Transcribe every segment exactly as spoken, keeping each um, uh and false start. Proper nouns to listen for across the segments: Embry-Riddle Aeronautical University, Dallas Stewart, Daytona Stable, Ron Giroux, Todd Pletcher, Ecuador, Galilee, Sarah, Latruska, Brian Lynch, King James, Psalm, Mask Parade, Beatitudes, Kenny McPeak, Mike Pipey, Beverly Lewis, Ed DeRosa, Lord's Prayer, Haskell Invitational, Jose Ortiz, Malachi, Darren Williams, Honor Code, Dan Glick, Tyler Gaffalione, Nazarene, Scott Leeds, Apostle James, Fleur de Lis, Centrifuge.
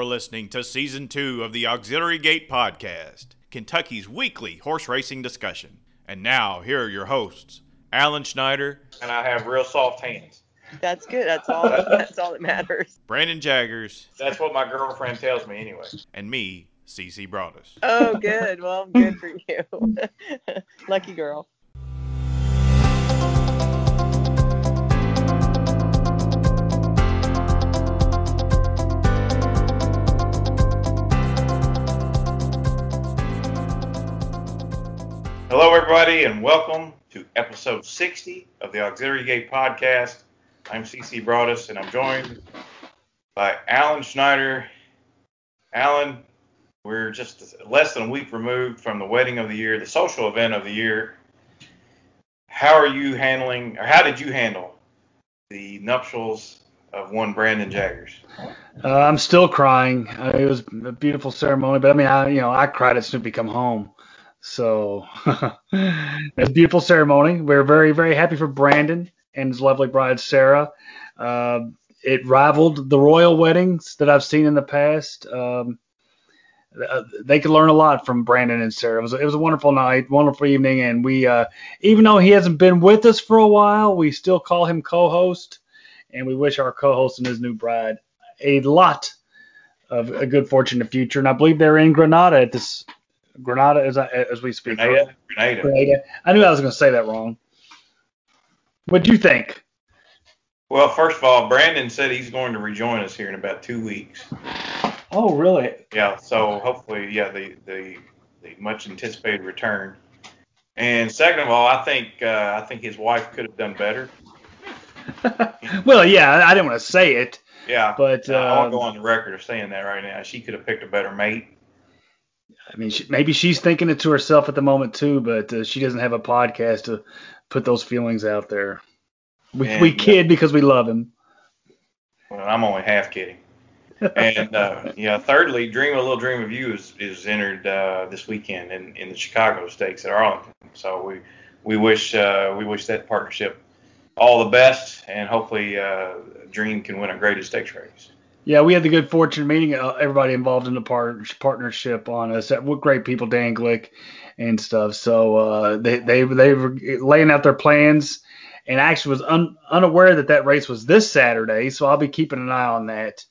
You're listening to Season two of the Auxiliary Gate Podcast, Kentucky's weekly horse racing discussion. And now, here are your hosts, Alan Schneider. And I have real soft hands. That's good. That's all That's all that matters. Brandon Jaggers. That's what my girlfriend tells me anyway. And me, CeCe Broadus. Oh, good. Well, good for you. Lucky girl. Hello, everybody, and welcome to episode sixty of the Auxiliary Gate Podcast. I'm CeCe Broadus, and I'm joined by Alan Schneider. Alan, we're just less than a week removed from the wedding of the year, the social event of the year. How are you handling, or how did you handle the nuptials of one Brandon Jaggers? Uh, I'm still crying. Uh, it was a beautiful ceremony, but I mean, I, you know, I cried as soon as we come home. So it's a beautiful ceremony. We're very, very happy for Brandon and his lovely bride, Sarah. Uh, it rivaled the royal weddings that I've seen in the past. Um, they could learn a lot from Brandon and Sarah. It was, it was a wonderful night, wonderful evening. And we, uh, even though he hasn't been with us for a while, we still call him co-host. And we wish our co-host and his new bride a lot of a good fortune in the future. And I believe they're in Grenada at this Grenada as I, as we speak. Grenada, Grenada. Grenada. I knew I was going to say that wrong. What do you think? Well, first of all, Brandon said he's going to rejoin us here in about two weeks. Oh, really? Yeah. So hopefully, yeah, the the, the much anticipated return. And second of all, I think uh, I think his wife could have done better. Well, yeah, I didn't want to say it. Yeah. But uh, I'll go on the record of saying that right now. She could have picked a better mate. I mean, she, maybe she's thinking it to herself at the moment, too, but uh, she doesn't have a podcast to put those feelings out there. We, and, we kid yeah. because we love him. Well, I'm only half kidding. And, uh, yeah, thirdly, Dream a Little Dream of You is, is entered uh, this weekend in, in the Chicago Stakes at Arlington. So we we wish uh, we wish that partnership all the best, and hopefully uh, Dream can win a great stakes race. Yeah, we had the good fortune meeting uh, everybody involved in the par- partnership on us. What great people, Dan Glick and stuff. So uh, they they they were laying out their plans, and I actually was un- unaware that that race was this Saturday. So I'll be keeping an eye on that.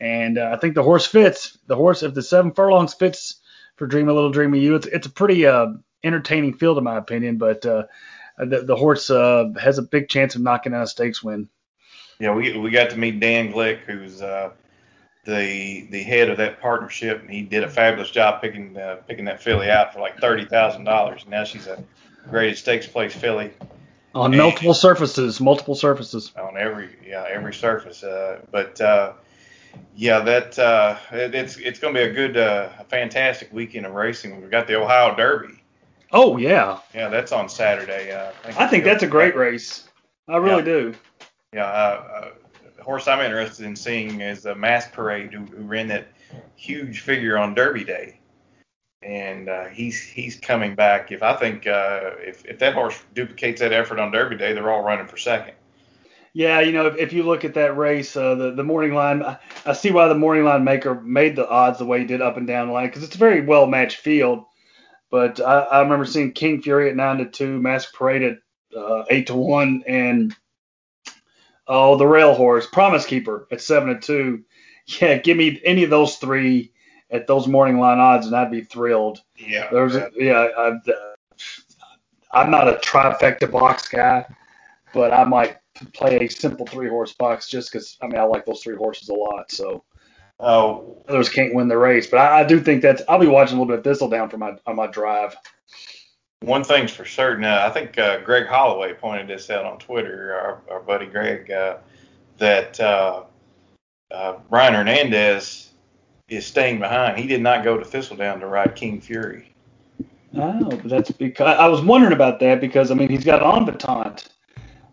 And uh, I think the horse fits. The horse, if the seven furlongs fits for Dream a Little Dream of You, it's it's a pretty uh, entertaining field in my opinion. But uh, the, the horse uh, has a big chance of knocking out a stakes win. Yeah, we we got to meet Dan Glick, who's uh, the the head of that partnership, and he did a fabulous job picking uh, picking that filly out for like thirty thousand dollars. Now she's a graded stakes place filly on and multiple surfaces, multiple surfaces on every yeah every surface. Uh, but uh, yeah, that uh, it, it's it's going to be a good, uh, a fantastic weekend of racing. We've got the Ohio Derby. Oh yeah. Yeah, that's on Saturday. Uh, I think, I think that's a great day. race. I really yeah. do. Yeah, uh, uh, horse I'm interested in seeing is a Mask Parade, who, who ran that huge figure on Derby Day, and uh, he's he's coming back. If I think uh, if if that horse duplicates that effort on Derby Day, they're all running for second. Yeah, you know, if, if you look at that race, uh, the the morning line, I, I see why the morning line maker made the odds the way he did up and down the line, because it's a very well matched field. But I, I remember seeing King Fury at nine to two, Mask Parade at uh, eight to one, and Oh, the rail horse, Promise Keeper at seven and two. Yeah, give me any of those three at those morning line odds, and I'd be thrilled. Yeah, there's a, yeah. I've, I'm not a trifecta box guy, but I might play a simple three horse box just because I mean I like those three horses a lot. So oh. others can't win the race, but I, I do think that's. I'll be watching a little bit of Thistledown for my on my drive. One thing's for certain, uh, I think uh, Greg Holloway pointed this out on Twitter, our, our buddy Greg, uh, that uh, uh, Brian Hernandez is staying behind. He did not go to Thistledown to ride King Fury. Oh, but that's because I was wondering about that because I mean he's got an Envitant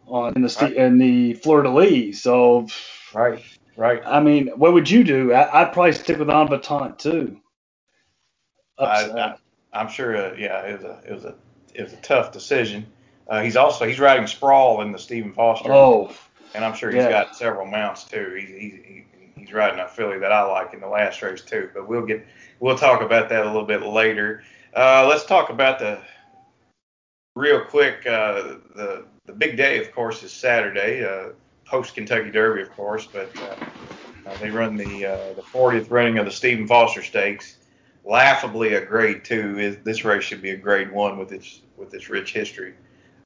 on in the right. in the Fleur de Lis, so right, right. I mean, what would you do? I, I'd probably stick with Envitant too. I'm sure, uh, yeah, it was a it was a it was a tough decision. Uh, he's also he's riding Sprawl in the Stephen Foster. Oh, and I'm sure he's yeah. got several mounts too. He he he, he's riding a filly that I like in the last race too. But we'll get we'll talk about that a little bit later. Uh, let's talk about the real quick. Uh, the the big day, of course, is Saturday, uh, post Kentucky Derby, of course. But uh, they run the uh, the fortieth running of the Stephen Foster Stakes. Laughably a grade two. Is this race should be a grade one with its with its rich history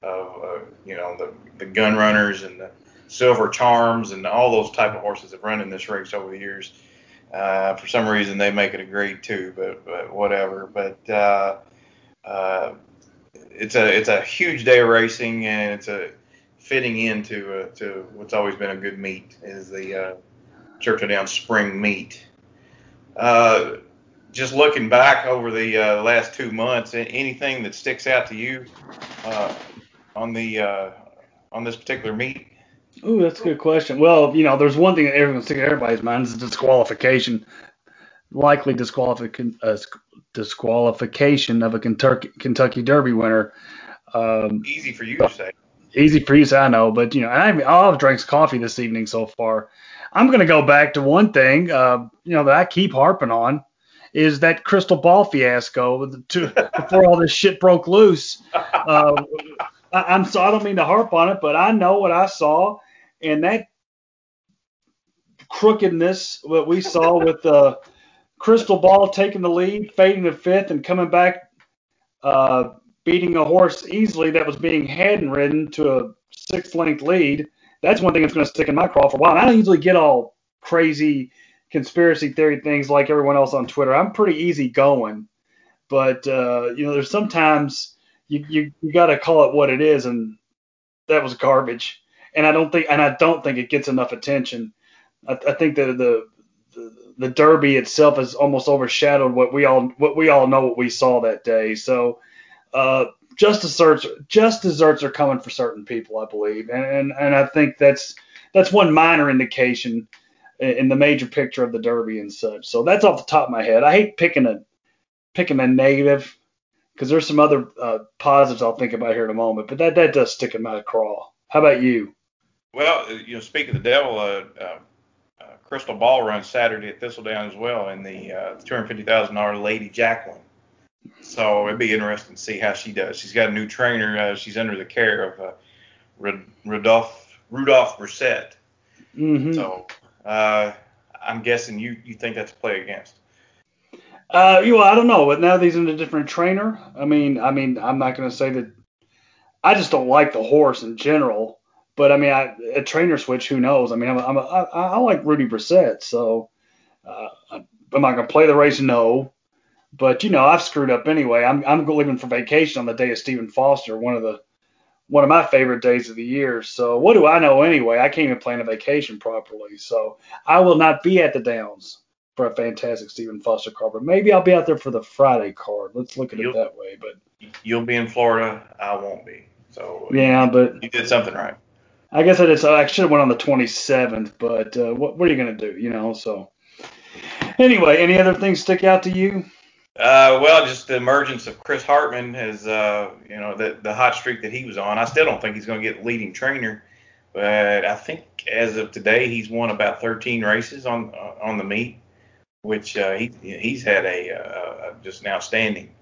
of uh, you know the the gun runners and the silver charms and all those type of horses have run in this race over the years. Uh, for some reason they make it a grade two, but, but whatever. But uh, uh, it's a it's a huge day of racing, and it's a fitting into uh, to what's always been a good meet is the uh, Churchill Downs spring meet. Uh, Just looking back over the uh, last two months, anything that sticks out to you uh, on the uh, on this particular meet? Ooh, that's a good question. Well, you know, there's one thing that everyone's sticking in everybody's mind is disqualification, likely disqualification uh, disqualification of a Kentucky, Kentucky Derby winner. Um, easy for you to say. Easy for you to say, I know, but you know, I I've drank coffee this evening so far. I'm going to go back to one thing, uh, you know, that I keep harping on. Is that Crystal Ball fiasco with the two, before all this shit broke loose? Uh, I, I'm so I don't mean to harp on it, but I know what I saw, and that crookedness what we saw with uh, Crystal Ball taking the lead, fading to fifth, and coming back, uh, beating a horse easily that was being had and ridden to a six-length lead. That's one thing that's going to stick in my craw for a while. And I don't usually get all crazy conspiracy theory things like everyone else on Twitter. I'm pretty easy going, but uh, you know, there's sometimes you you, you got to call it what it is, and that was garbage. And I don't think and I don't think it gets enough attention. I, I think that the, the the Derby itself has almost overshadowed what we all what we all know what we saw that day. So uh, just desserts just desserts are coming for certain people, I believe, and and, and I think that's that's one minor indication in the major picture of the Derby and such. So that's off the top of my head. I hate picking a picking a negative because there's some other uh, positives I'll think about here in a moment. But that, that does stick in my craw. How about you? Well, you know, speaking of the devil, uh, uh, uh, Crystal Ball runs Saturday at Thistledown as well in the uh, two hundred fifty thousand dollars Lady Jacqueline. So it'd be interesting to see how she does. She's got a new trainer. Uh, she's under the care of uh, Rud- Rudolph Rudolph Brissett. Mm-hmm. So. Uh, I'm guessing you, you think that's a play against. Uh, you know, I don't know, but now that he's in a different trainer. I mean, I mean, I'm not going to say that. I just don't like the horse in general, but I mean, I, a trainer switch, who knows? I mean, I'm, I'm a, I, I like Rudy Brissett, so uh, am I going to play the race? No, but you know, I've screwed up anyway. I'm I'm leaving for vacation on the day of Stephen Foster, one of the one of my favorite days of the year. So what do I know anyway? I can't even plan a vacation properly. So I will not be at the Downs for a fantastic Stephen Foster card. But maybe I'll be out there for the Friday card. Let's look at you'll, it that way. But you'll be in Florida. I won't be. So yeah, but you did something right. I guess I did. So I should have went on the twenty-seventh. But uh, what, what are you going to do? You know. So anyway, any other things stick out to you? Uh, well, just the emergence of Chris Hartman is, uh, you know, the, the hot streak that he was on. I still don't think he's going to get leading trainer, but I think as of today he's won about thirteen races on uh, on the meet, which uh, he he's had a uh, just an outstanding,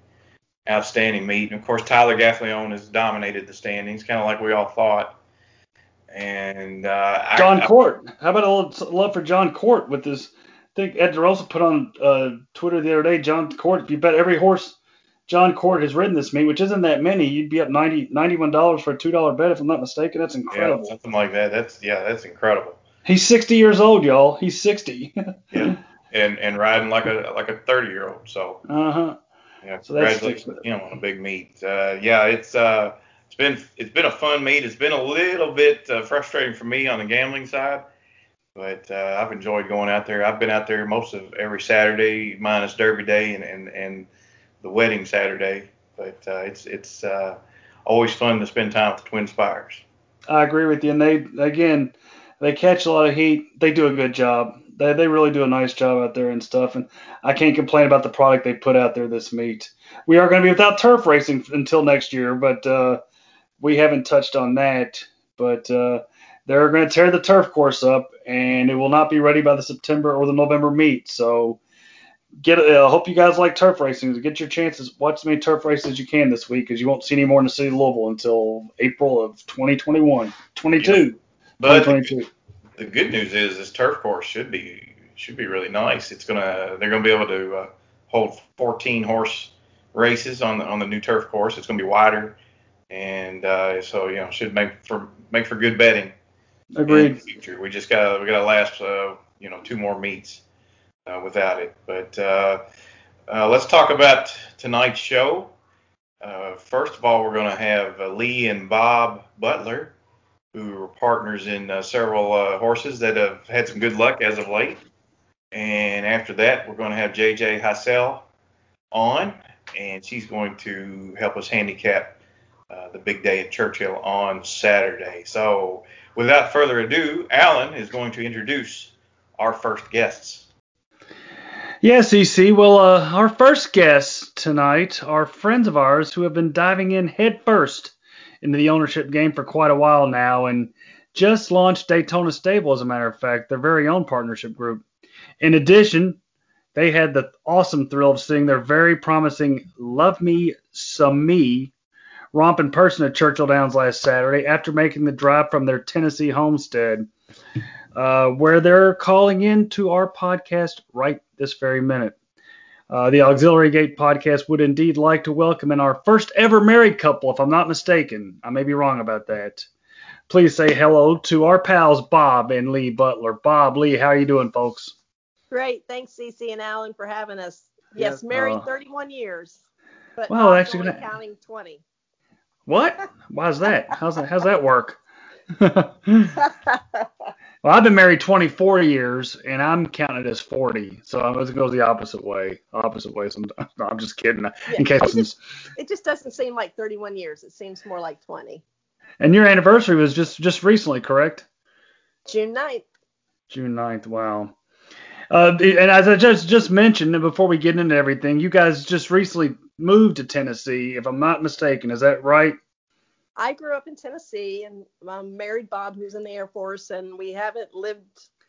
outstanding meet. And of course, Tyler Gaffalione has dominated the standings, kind of like we all thought. And uh, John I, Court, I, how about a little love for John Court with his. I think Ed DeRosa put on uh, Twitter the other day, John Court, if you bet every horse John Court has ridden this meet, which isn't that many, you'd be up ninety, ninety-one dollars for a two dollar bet, if I'm not mistaken. That's incredible. Yeah, something like that. That's Yeah, that's incredible. He's sixty years old, y'all. He's sixty. Yeah, and and riding like a like a thirty-year-old. So, uh-huh. Yeah, so congratulations to him on a big meet. Uh, yeah, it's uh, it's been it's been a fun meet. It's been a little bit uh, frustrating for me on the gambling side. But uh, I've enjoyed going out there. I've been out there most of every Saturday, minus Derby Day and, and, and the wedding Saturday. But uh, it's it's uh, always fun to spend time with the Twin Spires. I agree with you. And they again, they catch a lot of heat. They do a good job. They they really do a nice job out there and stuff. And I can't complain about the product they put out there this meet. We are going to be without turf racing until next year, but uh, we haven't touched on that. But uh, they're going to tear the turf course up. and it will not be ready by the September or the November meet. So get. I uh, hope you guys like turf racing. Get your chances. Watch as many turf races as you can this week, because you won't see any more in the city of Louisville until April of twenty twenty-one. twenty-two. Yeah. But twenty twenty-two. The good news is this turf course should be should be really nice. It's gonna they're gonna be able to uh, hold fourteen horse races on the on the new turf course. It's gonna be wider, and uh, so you know should make for make for good betting. Agreed. In the future. We just gotta we gotta last uh, you know two more meets uh, without it. But uh, uh, let's talk about tonight's show. Uh, first of all, we're gonna have uh, Lee and Bob Butler, who are partners in uh, several uh, horses that have had some good luck as of late. And after that, we're going to have J J Hassell on, and she's going to help us handicap uh, the big day at Churchill on Saturday. So without further ado, Alan is going to introduce our first guests. Yes, CeCe. Well, uh, our first guests tonight are friends of ours who have been diving in headfirst into the ownership game for quite a while now, and just launched Daytona Stable, as a matter of fact, their very own partnership group. In addition, they had the awesome thrill of seeing their very promising Lovemesomeme romp in person at Churchill Downs last Saturday after making the drive from their Tennessee homestead, uh, where they're calling in to our podcast right this very minute. Uh, the Auxiliary Gate podcast would indeed like to welcome in our first ever married couple, if I'm not mistaken. I may be wrong about that. Please say hello to our pals, Bob and Lee Butler. Bob, Lee, how are you doing, folks? Great. Thanks, CeCe and Alan, for having us. Yes, yeah, married uh, thirty-one years, but well, not actually gonna... counting twenty. What? Why is that? How's that, how's that work? Well, I've been married twenty-four years, and I'm counted as forty, so it goes the opposite way. Opposite way sometimes. No, I'm just kidding. Yeah, in case it, just, it just doesn't seem like thirty-one years. It seems more like twenty. And your anniversary was just, just recently, correct? June ninth. June ninth, wow. Uh, and as I just, just mentioned, before we get into everything, you guys just recently moved to Tennessee, if I'm not mistaken. Is that right? I grew up in Tennessee, and I married Bob, who's in the Air Force, and we haven't lived,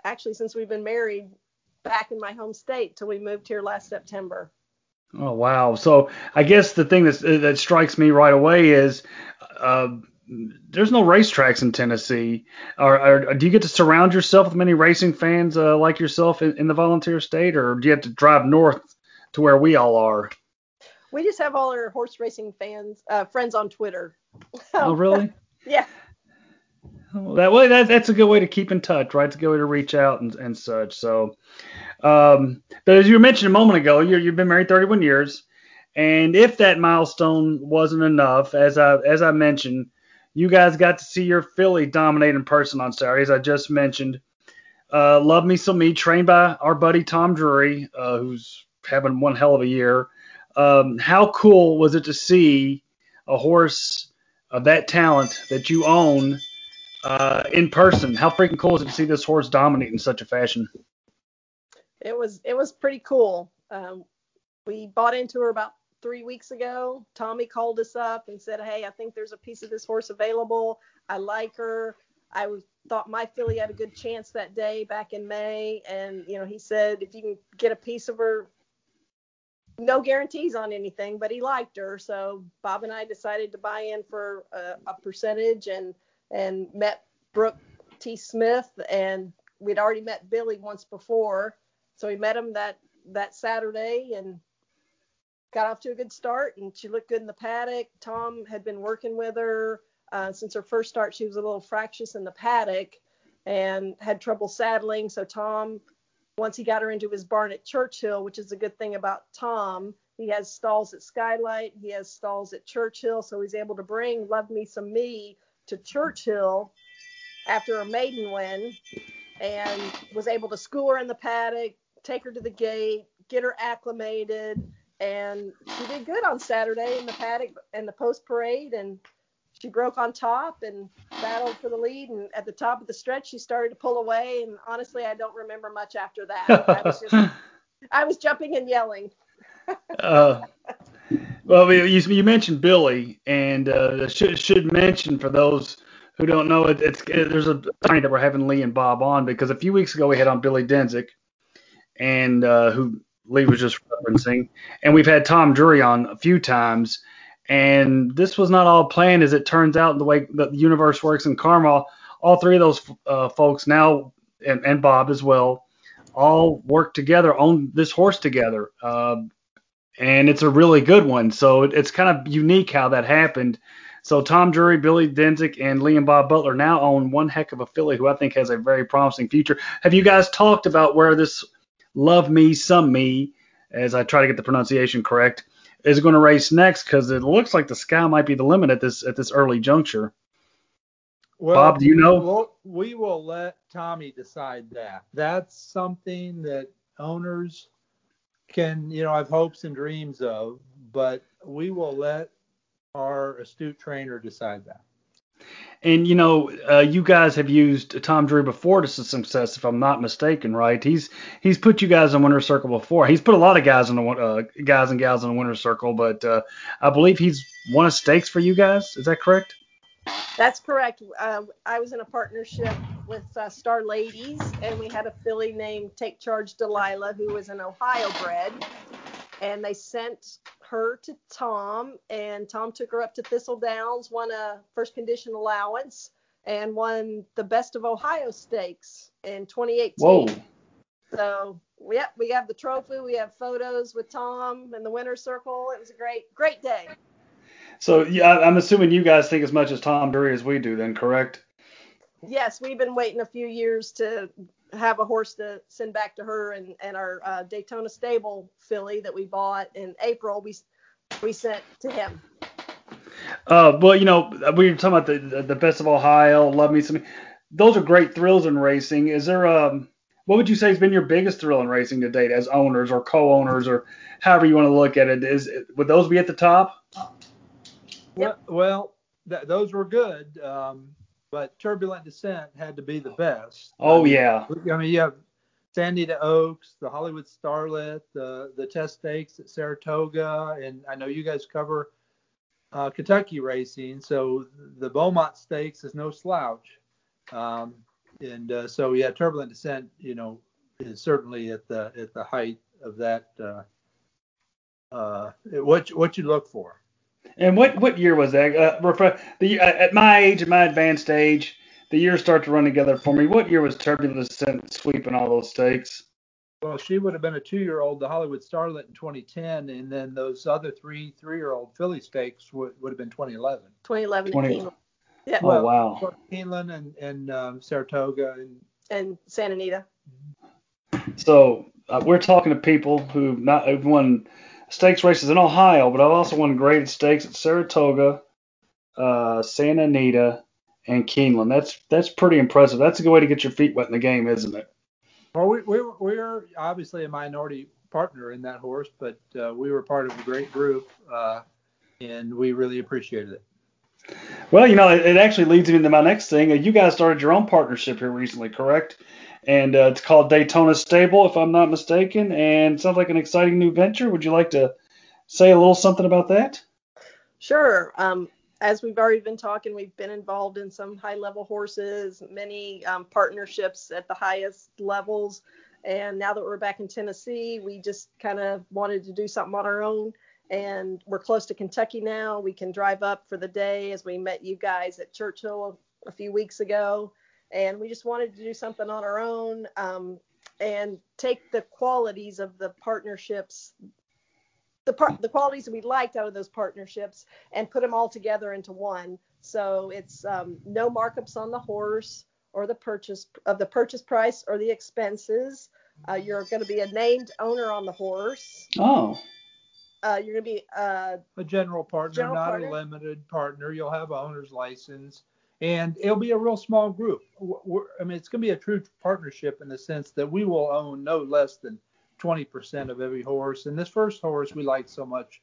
actually, since we've been married, back in my home state till we moved here last September. Oh, wow. So I guess the thing that's, that strikes me right away is uh, there's no racetracks in Tennessee. Or, or, or do you get to surround yourself with many racing fans uh, like yourself in, in the volunteer state, or do you have to drive north to where we all are? We just have all our horse racing fans, uh, friends on Twitter. Oh, really? Yeah. Well, that way, that, that's a good way to keep in touch, right? It's a good way to reach out and, and such. So, um, but as you mentioned a moment ago, you're, you've been married thirty-one years, and if that milestone wasn't enough, as I as I mentioned, you guys got to see your filly dominate in person on Saturday, as I just mentioned. Uh, Lovemesomeme, trained by our buddy Tom Drury, uh, who's having one hell of a year. Um, how cool was it to see a horse of that talent that you own uh, in person? How freaking cool is it to see this horse dominate in such a fashion? It was it was pretty cool. Um, we bought into her about three weeks ago. Tommy called us up and said, "Hey, I think there's a piece of this horse available. I like her. I was, thought my filly had a good chance that day back in May." And you know, he said, "If you can get a piece of her." No guarantees on anything, but he liked her. So Bob and I decided to buy in for a, a percentage and, and met Brooke T. Smith. And we'd already met Billy once before. So we met him that, that Saturday and got off to a good start. And she looked good in the paddock. Tom had been working with her uh, since her first start. She was a little fractious in the paddock and had trouble saddling. So Tom, once he got her into his barn at Churchill, which is a good thing about Tom, he has stalls at Skylight, he has stalls at Churchill, so he's able to bring Lovemesomeme to Churchill after a maiden win, and was able to school her in the paddock, take her to the gate, get her acclimated, and she did good on Saturday in the paddock and the post parade, and she broke on top and battled for the lead, and at the top of the stretch, she started to pull away, and honestly, I don't remember much after that. I was just, I was jumping and yelling. uh, well, you, you mentioned Billy, and uh, should, should mention for those who don't know it, it's it, there's a funny that we're having Lee and Bob on, because a few weeks ago we had on Billy Denzik, and uh, who Lee was just referencing, and we've had Tom Drury on a few times, and this was not all planned, as it turns out, the way the universe works in karma. All three of those uh, folks now, and, and Bob as well, all work together, own this horse together, uh, and it's a really good one. So it, it's kind of unique how that happened. So Tom Drury, Billy Denzik, and Lee and Bob Butler now own one heck of a filly who I think has a very promising future. Have you guys talked about where this Lovemesomeme, as I try to get the pronunciation correct, is going to race next? Because it looks like the sky might be the limit at this at this early juncture. Well, Bob, do you know? We'll, we will let Tommy decide that. That's something that owners can, you know, have hopes and dreams of, but we will let our astute trainer decide that. And, you know, uh, you guys have used Tom Drury before to success, if I'm not mistaken, right? He's he's put you guys in Winner's Circle before. He's put a lot of guys in the uh, guys and gals in the Winner's Circle, but uh, I believe he's won a stakes for you guys. Is that correct? That's correct. Uh, I was in a partnership with uh, Star Ladies, and we had a filly named Take Charge Delilah, who was an Ohio bred, and they sent her to Tom, and Tom took her up to Thistledowns, won a first condition allowance, and won the Best of Ohio Stakes in twenty eighteen. Whoa. So, yep, we have the trophy, we have photos with Tom and the Winner's Circle. It was a great, great day. So yeah, I'm assuming you guys think as much as Tom Drury as we do then, correct? Yes, we've been waiting a few years to have a horse to send back to her, and, and our uh, Daytona Stable filly that we bought in April, we we sent to him. Uh, well, you know, we were talking about the the Best of Ohio, Lovemesomeme. Those are great thrills in racing. Is there um, what would you say has been your biggest thrill in racing to date as owners or co-owners or however you want to look at it? Is would those be at the top? Yep. Well, th- those were good, um, but Turbulent Descent had to be the best. Oh, I mean, yeah. I mean, you have Sandy to Oaks, the Hollywood Starlet, the, the Test Stakes at Saratoga, and I know you guys cover uh, Kentucky racing, so the Beaumont Stakes is no slouch. Um, and uh, so, yeah, Turbulent Descent, you know, is certainly at the at the height of that, uh, uh, what what you look for. And what, what year was that? Uh, the, uh, at my age, at my advanced age, the years start to run together for me. What year was Turbulent Descent sweeping all those stakes? Well, she would have been a two-year-old, the Hollywood Starlet, in twenty ten, and then those other three three-year-old filly stakes would, would have been twenty eleven. twenty eleven. twenty eleven. Yeah. Oh, well, wow. Keeneland and, and um, Saratoga. And, and Santa Anita. So uh, we're talking to people who've not who've won stakes races in Ohio, but I've also won graded stakes at Saratoga, uh, Santa Anita, and Keeneland. That's that's pretty impressive. That's a good way to get your feet wet in the game, isn't it? Well, we, we, we're obviously a minority partner in that horse, but uh, we were part of a great group, uh, and we really appreciated it. Well, you know, it, it actually leads me into my next thing. Uh, you guys started your own partnership here recently, correct? And uh, it's called Daytona Stable, if I'm not mistaken, and sounds like an exciting new venture. Would you like to say a little something about that? Sure. Um, as we've already been talking, we've been involved in some high-level horses, many um, partnerships at the highest levels, and now that we're back in Tennessee, we just kind of wanted to do something on our own, and we're close to Kentucky now. We can drive up for the day, as we met you guys at Churchill a few weeks ago. And we just wanted to do something on our own um, and take the qualities of the partnerships, the, par- the qualities that we liked out of those partnerships, and put them all together into one. So it's um, no markups on the horse or the purchase of the purchase price or the expenses. Uh, you're going to be a named owner on the horse. Oh. Uh, you're going to be uh, a general partner, general not partner. A limited partner. You'll have an owner's license. And it'll be a real small group. We're, I mean, it's going to be a true partnership in the sense that we will own no less than twenty percent of every horse. And this first horse we like so much,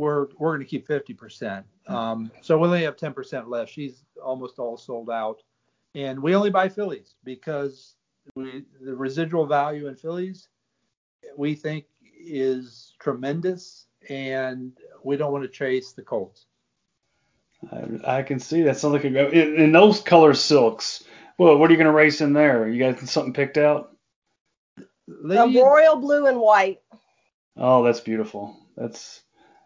we're we're going to keep fifty percent. Um, so we only have ten percent left. She's almost all sold out. And we only buy fillies because we, the residual value in fillies, we think is tremendous. And we don't want to chase the colts. I, I can see that. Sounds like a, in those color silks. Well, what are you going to race in there? You got something picked out? The royal blue and white. Oh, that's beautiful. That's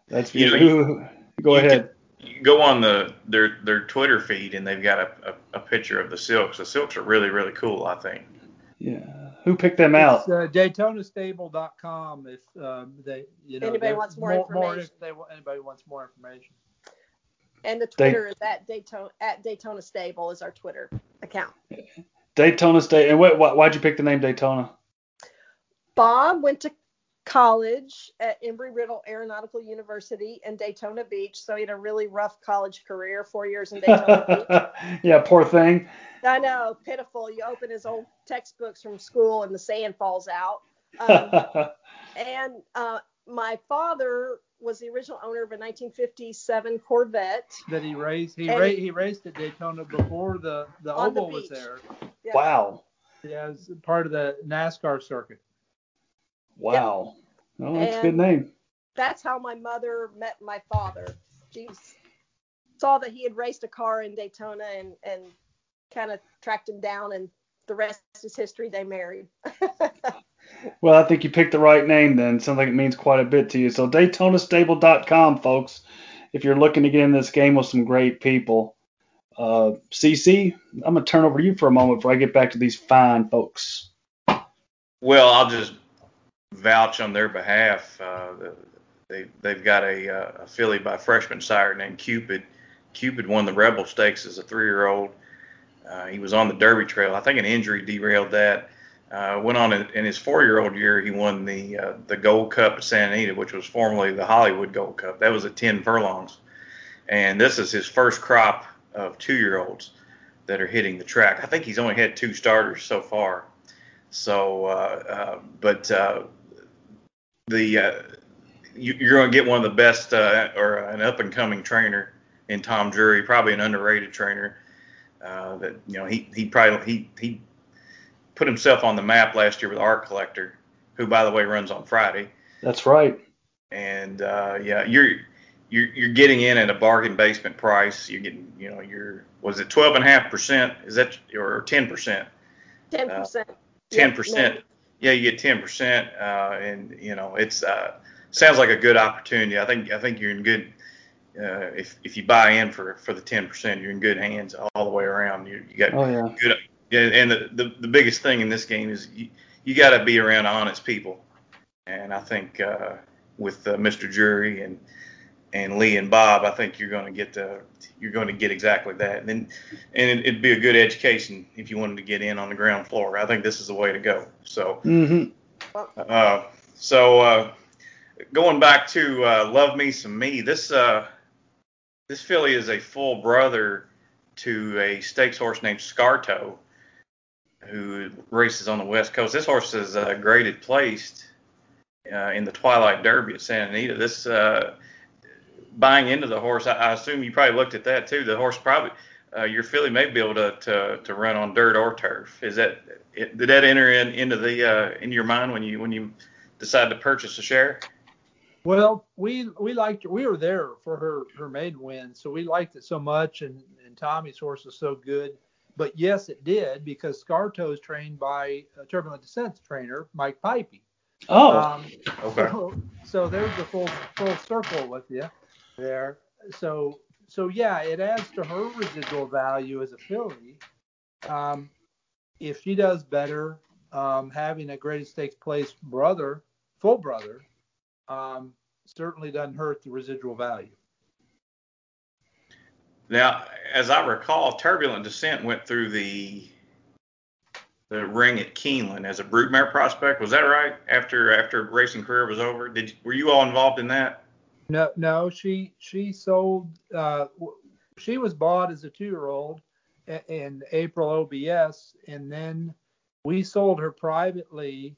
that's beautiful. You know, you, go you ahead. Can, you go on the their their Twitter feed and they've got a, a, a picture of the silks. The silks are really really cool, I think. Yeah. Who picked them out? It's, uh, Daytona Stable dot com. If um, they you know anybody wants more, more information. More if they, anybody wants more information. And the Twitter Day- is at Daytona at Daytona Stable is our Twitter account. Daytona Stable. And what, why, why'd you pick the name Daytona? Bob went to college at Embry-Riddle Aeronautical University in Daytona Beach, so he had a really rough college career, four years in Daytona Beach. Yeah, poor thing. I know, pitiful. You open his old textbooks from school and the sand falls out. Um, and uh, my father was the original owner of a nineteen fifty-seven Corvette. That he raced. He, ra- he raced at Daytona before the, the oval was there. Yeah. Wow. Yeah, it was part of the NASCAR circuit. Wow. Yep. Oh, that's and a good name. That's how my mother met my father. She saw that he had raced a car in Daytona and, and kind of tracked him down, and the rest is history. They married. Well, I think you picked the right name then. Sounds like it means quite a bit to you. So Daytona Stable dot com, folks, if you're looking to get in this game with some great people. Uh, CeCe, I'm going to turn over to you for a moment before I get back to these fine folks. Well, I'll just vouch on their behalf. Uh, they, they've got a, a filly by freshman sire named Cupid. Cupid won the Rebel Stakes as a three-year-old. Uh, he was on the Derby trail. I think an injury derailed that. Uh, went on in, in his four-year-old year, he won the uh, the Gold Cup at Santa Anita, which was formerly the Hollywood Gold Cup. That was at ten furlongs. And this is his first crop of two-year-olds that are hitting the track. I think he's only had two starters so far. So, uh, uh, but uh, the uh, you, you're going to get one of the best uh, or an up-and-coming trainer in Tom Drury, probably an underrated trainer. Uh, that you know he he probably he he put himself on the map last year with Art Collector, who by the way runs on Friday. That's right. And uh, yeah, you're you're you're getting in at a bargain basement price. You're getting you know your was it twelve and a half percent? Is that or ten percent? Ten percent. Ten percent. Yeah, you get ten percent, uh, and you know it's uh, sounds like a good opportunity. I think I think you're in good. Uh, if if you buy in for, for the ten percent, you're in good hands all the way around. You, you got oh, yeah. good, and the, the, the biggest thing in this game is you, you got to be around honest people. And I think uh, with uh, Mister Drury and and Lee and Bob, I think you're going to get the you're going to get exactly that. And then, and it, it'd be a good education if you wanted to get in on the ground floor. I think this is the way to go. So, mm-hmm. uh, so uh, going back to uh, Lovemesomeme, this. Uh, This filly is a full brother to a stakes horse named Scarto, who races on the West Coast. This horse is uh, graded placed uh, in the Twilight Derby at Santa Anita. This uh, buying into the horse, I, I assume you probably looked at that too. The horse probably uh, your filly may be able to, to to run on dirt or turf. Is that did that enter in, into the uh, into your mind when you when you decide to purchase a share? Well, we we liked we were there for her, her maiden win, so we liked it so much, and, and Tommy's horse is so good. But yes, it did, because Scarto is trained by uh, Turbulent Descent trainer Mike Pipey. Oh, um, okay. So, so there's the full full circle with you there. So so yeah, it adds to her residual value as a filly. Um, if she does better, um, having a graded stakes place brother, full brother. Um, certainly doesn't hurt the residual value. Now, as I recall, Turbulent Descent went through the the ring at Keeneland as a broodmare prospect. Was that right? After after racing career was over, did were you all involved in that? No, no. She she sold. Uh, she was bought as a two-year-old in April O B S, and then we sold her privately.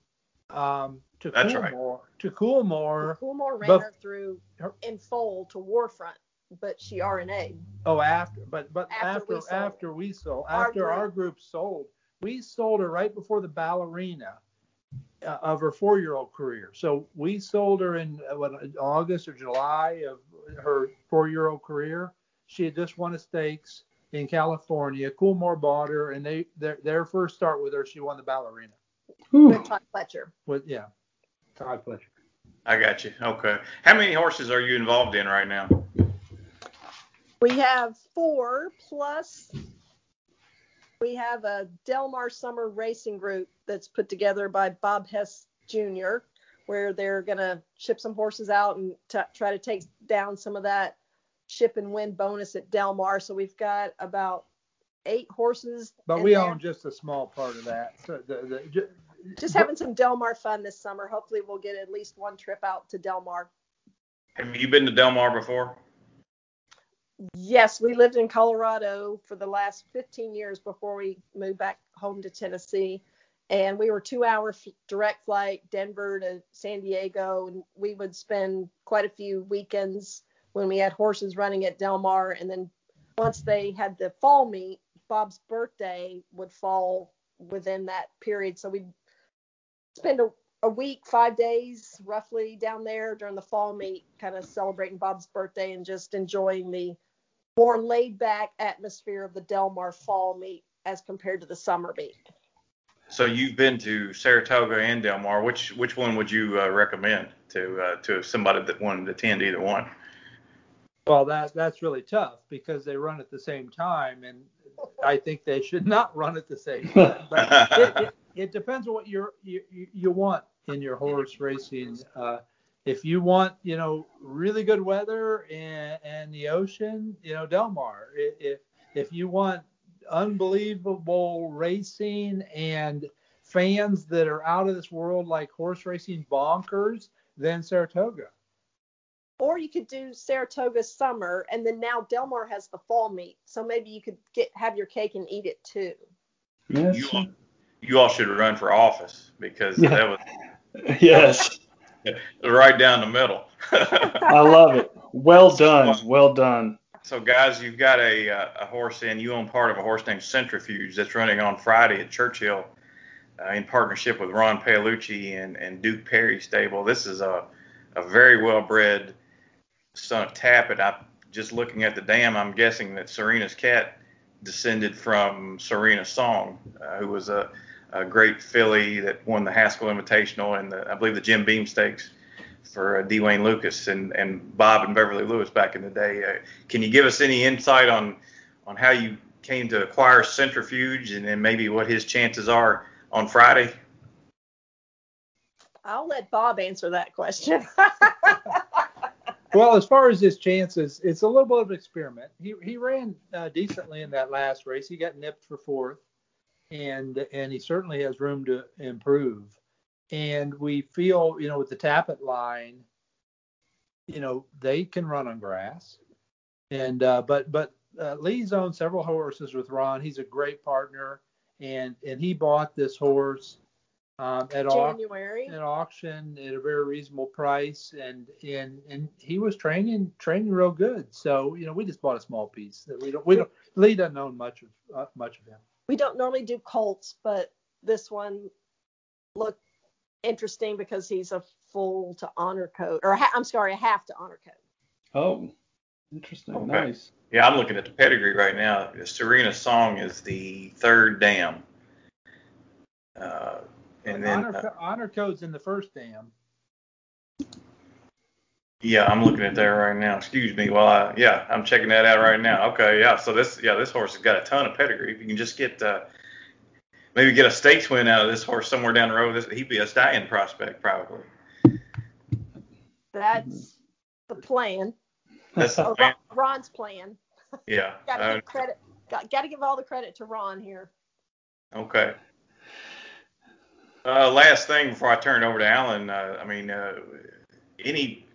Um, To That's Coolmore, right. To Coolmore. Coolmore ran but, her through in foal to Warfront, but she R N A'd. Oh, after, but but after after we sold, after, we sold, after our, group. our group sold, we sold her right before the ballerina uh, of her four-year-old career. So we sold her in, uh, what, August or July of her four-year-old career. She had just won a stakes in California. Coolmore bought her, and they their, their first start with her, she won the Ballerina. Ooh. With Todd Pletcher. With, yeah, Todd Pletcher. I got you. Okay. How many horses are you involved in right now? We have four, plus we have a Del Mar Summer Racing Group that's put together by Bob Hess Junior, where they're going to ship some horses out and t- try to take down some of that ship and win bonus at Del Mar. So we've got about eight horses. But we there. own just a small part of that. So the, the, just, just having some Del Mar fun this summer. Hopefully we'll get at least one trip out to Del Mar. Have you been to Del Mar before? Yes, we lived in Colorado for the last fifteen years before we moved back home to Tennessee. And we were two-hour f- direct flight, Denver to San Diego. And we would spend quite a few weekends when we had horses running at Del Mar. And then once they had the fall meet, Bob's birthday would fall within that period. So we'd spend a, a week, five days roughly down there during the fall meet, kind of celebrating Bob's birthday and just enjoying the more laid-back atmosphere of the Del Mar fall meet as compared to the summer meet. So you've been to Saratoga and Del Mar. Which which one would you uh, recommend to uh, to somebody that wanted to attend either one? Well, that that's really tough because they run at the same time, and I think they should not run at the same time. But it, it, it depends on what you you you want in your horse racing. Uh, if you want, you know, really good weather and, and the ocean, you know, Del Mar. If if you want unbelievable racing and fans that are out of this world, like horse racing bonkers, than Saratoga. Or you could do Saratoga summer, and then now Del Mar has the fall meet, so maybe you could get have your cake and eat it too. Yes. You, all, you all should run for office because yeah. that was yes, right down the middle. I love it. Well done. Well done. So, guys, you've got a, uh, a horse in. You own part of a horse named Centrifuge that's running on Friday at Churchill uh, in partnership with Ron Paolucci and, and Duke Perry Stable. This is a, a very well-bred son of Tapit. I'm just looking at the dam. I'm guessing that Serena's cat descended from Serena Song, uh, who was a, a great filly that won the Haskell Invitational and the, I believe the Jim Beam Stakes for uh, Dwayne Lucas and, and Bob and Beverly Lewis back in the day. Uh, can you give us any insight on on how you came to acquire Centrifuge and then maybe what his chances are on Friday? I'll let Bob answer that question. Well, as far as his chances, it's a little bit of an experiment. He he ran uh, decently in that last race. He got nipped for fourth, and and he certainly has room to improve. And we feel, you know, with the Tapit line, you know, they can run on grass. And uh, but but uh, Lee's owned several horses with Ron. He's a great partner, and and he bought this horse um, at January au- at auction at a very reasonable price, and and and he was training training real good. So you know, we just bought a small piece that we don't we don't Lee doesn't own much of uh, much of him. We don't normally do colts, but this one looked interesting because he's a full to honor code, or ha- I'm sorry, a half to honor code. Oh, interesting. Okay. Nice. Yeah, I'm looking at the pedigree right now. Serena Song is the third dam. Uh, and, and then honor, uh, honor code's in the first dam. Yeah, I'm looking at that right now. Excuse me. Well, I, yeah, I'm checking that out right now. Okay, yeah. So this, yeah, this horse has got a ton of pedigree. If you can just get. Uh, Maybe get a stakes win out of this horse somewhere down the road. This, he'd be a stallion prospect, probably. That's the plan. That's the plan. Ron's plan. Yeah. Got to give credit. Got, got to give all the credit to Ron here. Okay. Uh, last thing before I turn it over to Alan. Uh, I mean, uh, any?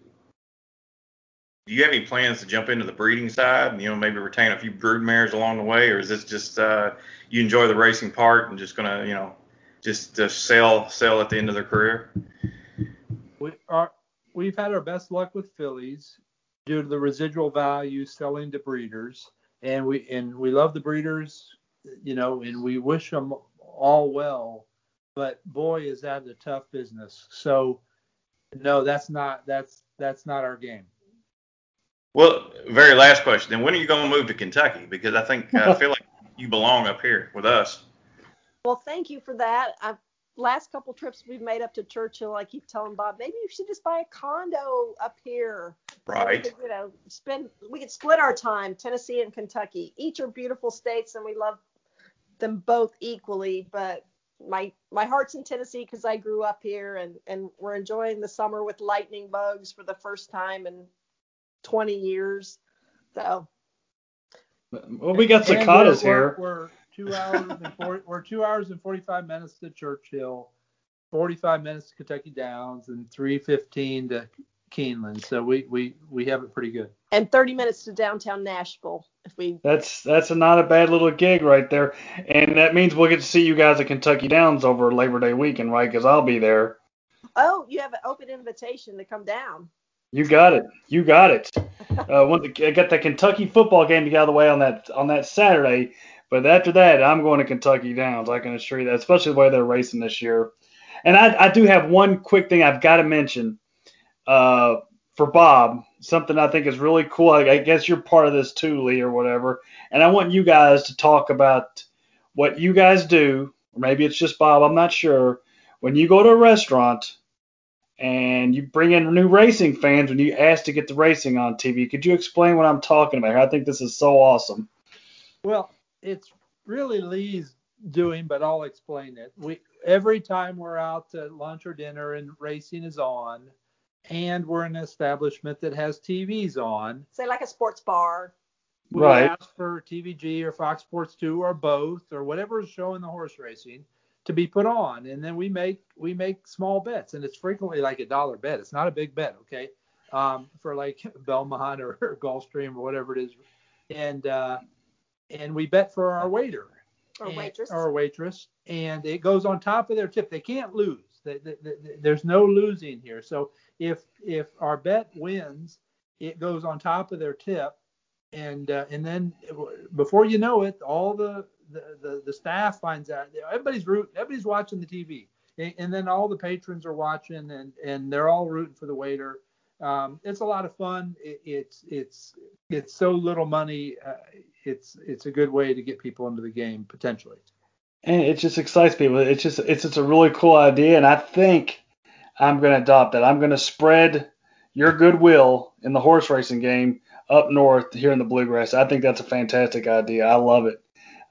Do you have any plans to jump into the breeding side and, you know, maybe retain a few broodmares along the way? Or is this just uh, you enjoy the racing part and just going to, you know, just uh, sell sell at the end of their career? We are, we've had our best luck with fillies due to the residual value selling to breeders. And we and we love the breeders, you know, and we wish them all well. But, boy, is that a tough business. So, no, that's not that's that's not our game. Well, very last question. Then when are you going to move to Kentucky? Because I think uh, I feel like you belong up here with us. Well, thank you for that. I've, last couple trips we've made up to Churchill, I keep telling Bob, maybe you should just buy a condo up here. Right. Could, you know, spend we could split our time. Tennessee and Kentucky, each are beautiful states, and we love them both equally. But my my heart's in Tennessee because I grew up here, and and we're enjoying the summer with lightning bugs for the first time in twenty years. So. Well, we got cicadas here. We're, we're, Two hours and four, we're two hours and forty-five minutes to Churchill, forty-five minutes to Kentucky Downs, and three fifteen to Keeneland. So we, we, we have it pretty good. And thirty minutes to downtown Nashville. If we that's that's a not a bad little gig right there, and that means we'll get to see you guys at Kentucky Downs over Labor Day weekend, right? Because I'll be there. Oh, you have an open invitation to come down. You got it. You got it. uh, once I got the Kentucky football game to get out of the way on that on that Saturday. But after that, I'm going to Kentucky Downs. I can assure you that, especially the way they're racing this year. And I, I do have one quick thing I've got to mention uh, for Bob, something I think is really cool. I guess you're part of this too, Lee, or whatever. And I want you guys to talk about what you guys do. Maybe it's just Bob. I'm not sure. When you go to a restaurant and you bring in new racing fans, when you ask to get the racing on T V, could you explain what I'm talking about here? I think this is so awesome. Well, it's really Lee's doing, but I'll explain it. We every time we're out to lunch or dinner and racing is on, and we're in an establishment that has T Vs on. Say like a sports bar. We right. ask for T V G or Fox Sports two or both or whatever is showing the horse racing to be put on, and then we make we make small bets, and it's frequently like a dollar bet. It's not a big bet, okay? Um, for like Belmont or, or Gulfstream or whatever it is, and. uh And we bet for our waiter or and, waitress. Or waitress, and it goes on top of their tip. They can't lose. They, they, they, there's no losing here. So if if our bet wins, it goes on top of their tip, and uh, and then before you know it, all the the, the the staff finds out. Everybody's rooting. Everybody's watching the T V, and, and then all the patrons are watching, and, and they're all rooting for the waiter. Um, it's a lot of fun. It, it's it's it's so little money. Uh, it's it's a good way to get people into the game potentially. And it just excites people. It's just it's it's a really cool idea, and I think I'm going to adopt that. I'm going to spread your goodwill in the horse racing game up north here in the Bluegrass. I think that's a fantastic idea. I love it.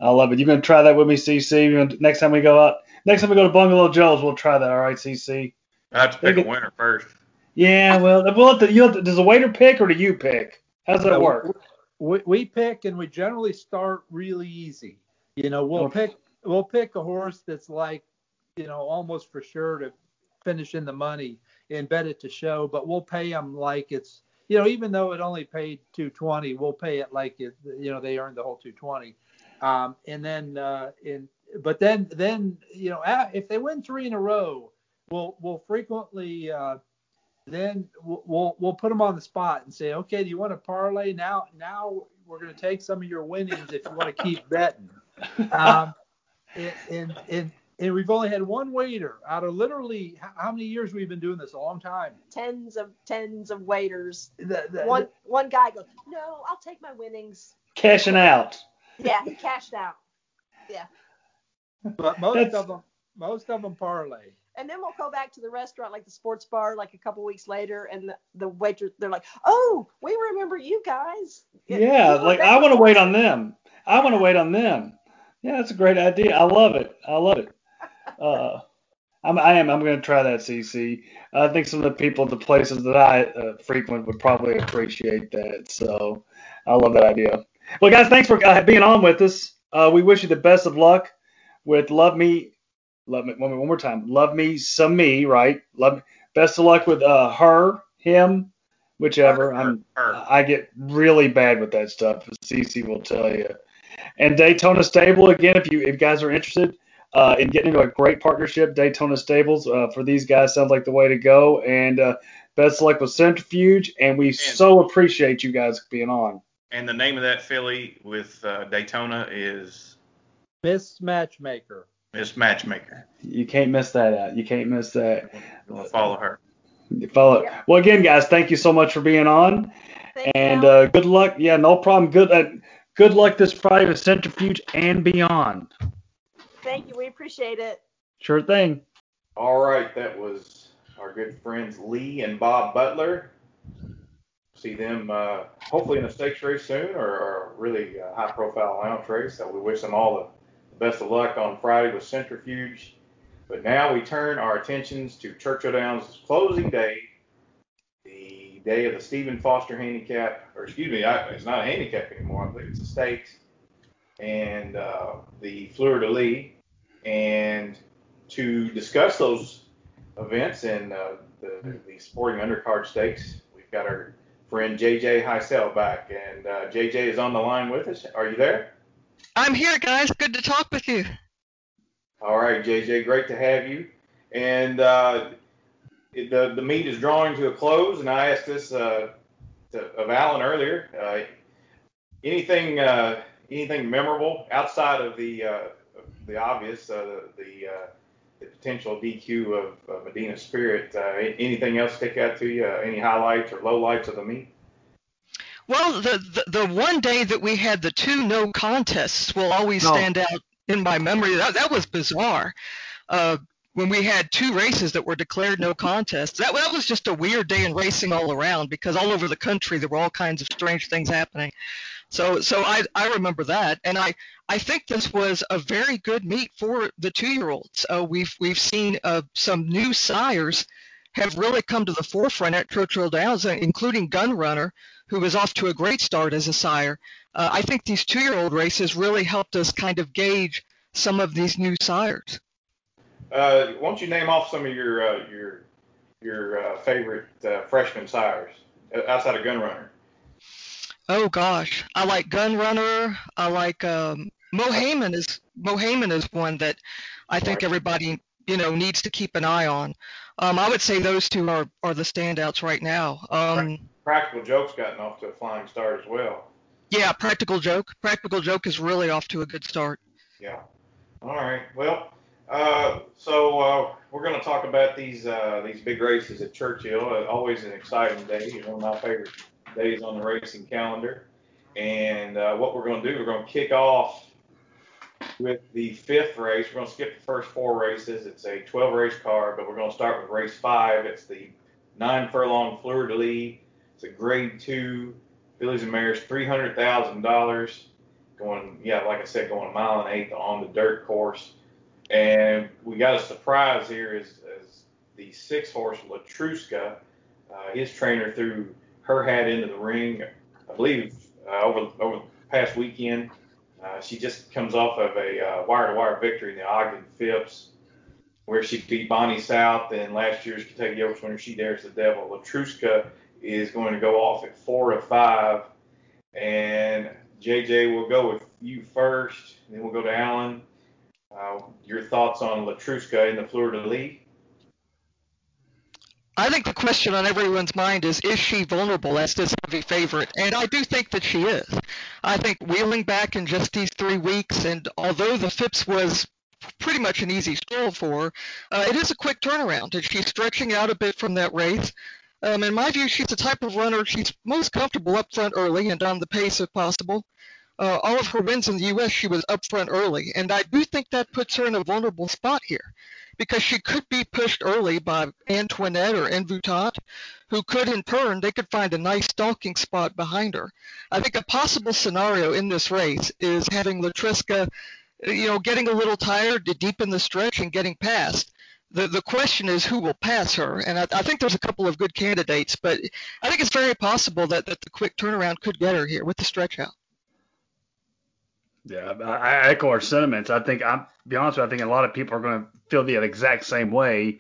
I love it. You're going to try that with me, C C. Gonna, next time we go out, next time we go to Bungalow Joe's, we'll try that. All right, C C. I have to pick a winner first. Yeah, well, we'll have to, you'll have to, does the waiter pick or do you pick? How does that work? We, we pick, and we generally start really easy. You know, we'll okay. pick we'll pick a horse that's like, you know, almost for sure to finish in the money and bet it to show, but we'll pay them like it's, you know, even though it only paid two twenty, we'll pay it like it, you know, they earned the whole two twenty. Um, and then, uh, in but then then you know, if they win three in a row, we'll we'll frequently. Uh, Then we'll we'll put them on the spot and say, okay, do you want to parlay now? Now we're going to take some of your winnings if you want to keep betting. Um, and, and and and we've only had one waiter out of literally how many years we've been doing this? A long time. Tens of tens of waiters. The, the, one one guy goes, no, I'll take my winnings. Cashing out. Yeah, he cashed out. Yeah. But most That's... of them, most of them parlay. And then we'll go back to the restaurant, like the sports bar, like a couple weeks later, and the, the waitress, they're like, oh, we remember you guys. Get, yeah, like I want to wait on them. I want to wait on them. Yeah, that's a great idea. I love it. I love it. Uh, I'm, I am. I'm going to try that, C C. I think some of the people at the places that I uh, frequent would probably appreciate that. So I love that idea. Well, guys, thanks for uh, being on with us. Uh, we wish you the best of luck with Love Me. Love me one more time. Love me some me, right? Love me. Best of luck with uh, her, him, whichever. Her, I'm, her. I get really bad with that stuff. CeCe will tell you. And Daytona Stable again. If you if guys are interested uh, in getting into a great partnership, Daytona Stables uh, for these guys sounds like the way to go. And uh, best of luck with Centrifuge. And we and, so appreciate you guys being on. And the name of that filly with uh, Daytona is Miss Matchmaker. Miss Matchmaker. You can't miss that out. You can't miss that. Follow her. Follow her. Yeah. Well, again, guys, thank you so much for being on. Thanks, and uh, good luck. Yeah, no problem. Good uh, good luck this Friday with Centrifuge and beyond. Thank you. We appreciate it. Sure thing. All right. That was our good friends Lee and Bob Butler. See them uh, hopefully in a stakes race soon or a really uh, high-profile lounge race. So we wish them all the best of luck on Friday with Centrifuge. But now we turn our attentions to Churchill Downs' closing day, the day of the Stephen Foster handicap, or excuse me, I, it's not a handicap anymore. I believe it's a stakes, and uh, the Fleur de Lis. And to discuss those events and uh, the, the sporting undercard stakes, we've got our friend J J Heisel back, and uh, J J is on the line with us. Are you there? I'm here, guys. Good to talk with you. All right, J J, great to have you. And uh, the the meet is drawing to a close, and I asked this uh, to, of Alan earlier. Uh, anything uh, anything memorable outside of the uh, the obvious, uh, the uh, the potential D Q of uh, Medina Spirit. Uh, anything else stick out to you? Uh, any highlights or lowlights of the meet? Well, the, the the one day that we had the two no contests will always no. stand out in my memory. That, that was bizarre. Uh, when we had two races that were declared no contests, that, that was just a weird day in racing all around, because all over the country there were all kinds of strange things happening. So so I, I remember that, and I, I think this was a very good meet for the two-year-olds. Uh, we've we've seen uh, some new sires have really come to the forefront at Churchill Downs, including Gun Runner, who was off to a great start as a sire. Uh, I think these two-year-old races really helped us kind of gauge some of these new sires. Uh, why don't you name off some of your uh, your your uh, favorite uh, freshman sires outside of Gun Runner? Oh gosh, I like Gun Runner. I like um, Mo Hayman is Mo Hayman is one that I think everybody you know needs to keep an eye on. Um, I would say those two are, are the standouts right now. Um, Practical Joke's gotten off to a flying start as well. Yeah, Practical Joke. Practical Joke is really off to a good start. Yeah. All right. Well, uh, so uh, we're going to talk about these uh, these big races at Churchill. Uh, always an exciting day. It's one of my favorite days on the racing calendar, and uh, what we're going to do, we're going to kick off with the fifth race. We're going to skip the first four races. It's a twelve race card, but we're going to start with race five. It's the nine furlong Fleur de Lis. It's a grade two fillies and mares, three hundred thousand dollars going, yeah, like I said, going a mile and eighth on the dirt course. And we got a surprise here is, is the six horse Latruska. Uh, his trainer threw her hat into the ring, I believe, uh, over over the past weekend. Uh, she just comes off of a uh, wire-to-wire victory in the Ogden Phipps, where she beat Bonnie South and last year's Kentucky Oaks winner, She Dares the Devil. Latruska is going to go off at four to five, and J J, will go with you first, and then we'll go to Alan. Uh, your thoughts on Latruska in the Fleur de Lis? I think the question on everyone's mind is, is she vulnerable as this heavy favorite? And I do think that she is. I think wheeling back in just these three weeks, and although the Phipps was pretty much an easy stroll for her, uh, it is a quick turnaround, and she's stretching out a bit from that race. Um, in my view, she's the type of runner, she's most comfortable up front early and on the pace if possible. Uh, all of her wins in the U S, she was up front early, and I do think that puts her in a vulnerable spot here, because she could be pushed early by Antoinette or Envutat, who could in turn, they could find a nice stalking spot behind her. I think a possible scenario in this race is having Latruska, you know, getting a little tired, deep in the stretch and getting past. The the question is who will pass her, and I, I think there's a couple of good candidates, but I think it's very possible that, that the quick turnaround could get her here with the stretch out. Yeah, I echo our sentiments. I think, I'm, to be honest with you, I think a lot of people are going to feel the exact same way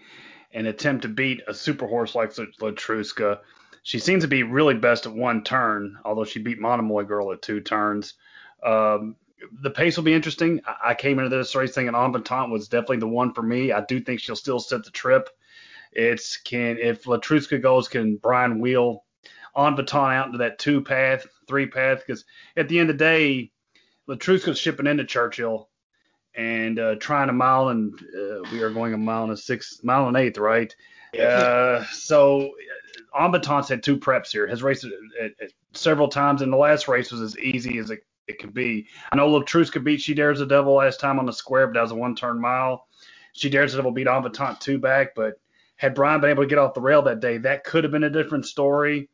and attempt to beat a super horse like Latruska. She seems to be really best at one turn, although she beat Monomoy Girl at two turns. Um, the pace will be interesting. I, I came into this race thinking Envutat was definitely the one for me. I do think she'll still set the trip. It's can if Latruska goes, can Brian wheel Envutat out into that two path, three path? Because at the end of the day, Latruska's shipping into Churchill and uh, trying a mile, and uh, we are going a mile and a six, mile and eighth, right? Uh, so Ambatance had two preps here, has raced at, at several times, and the last race was as easy as it, it could be. I know Latrus could beat She Dares the Devil last time on the square, but that was a one-turn mile. She Dares the Devil beat Ambatante two back, but had Brian been able to get off the rail that day, that could have been a different story.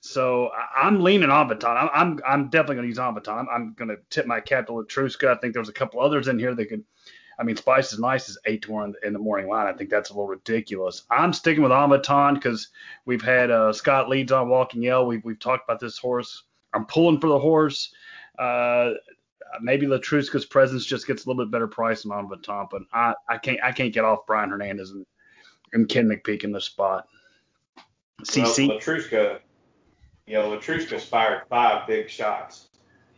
So I'm leaning Ambatante. I'm, I'm I'm definitely going to use Ambatante. I'm, I'm going to tip my cap to Latrusca. I think there's a couple others in here that could. I mean, Spice is Nice is eight to one in the morning line. I think that's a little ridiculous. I'm sticking with Ambatante because we've had uh, Scott Leeds on Walking Yell. We've we've talked about this horse. I'm pulling for the horse. Uh, maybe Latrusca's presence just gets a little bit better price than Ambatante, but I, I can't I can't get off Brian Hernandez and, and Ken McPeak in this spot. CeCe. Well, Latrusca, you know, Latrusca's fired five big shots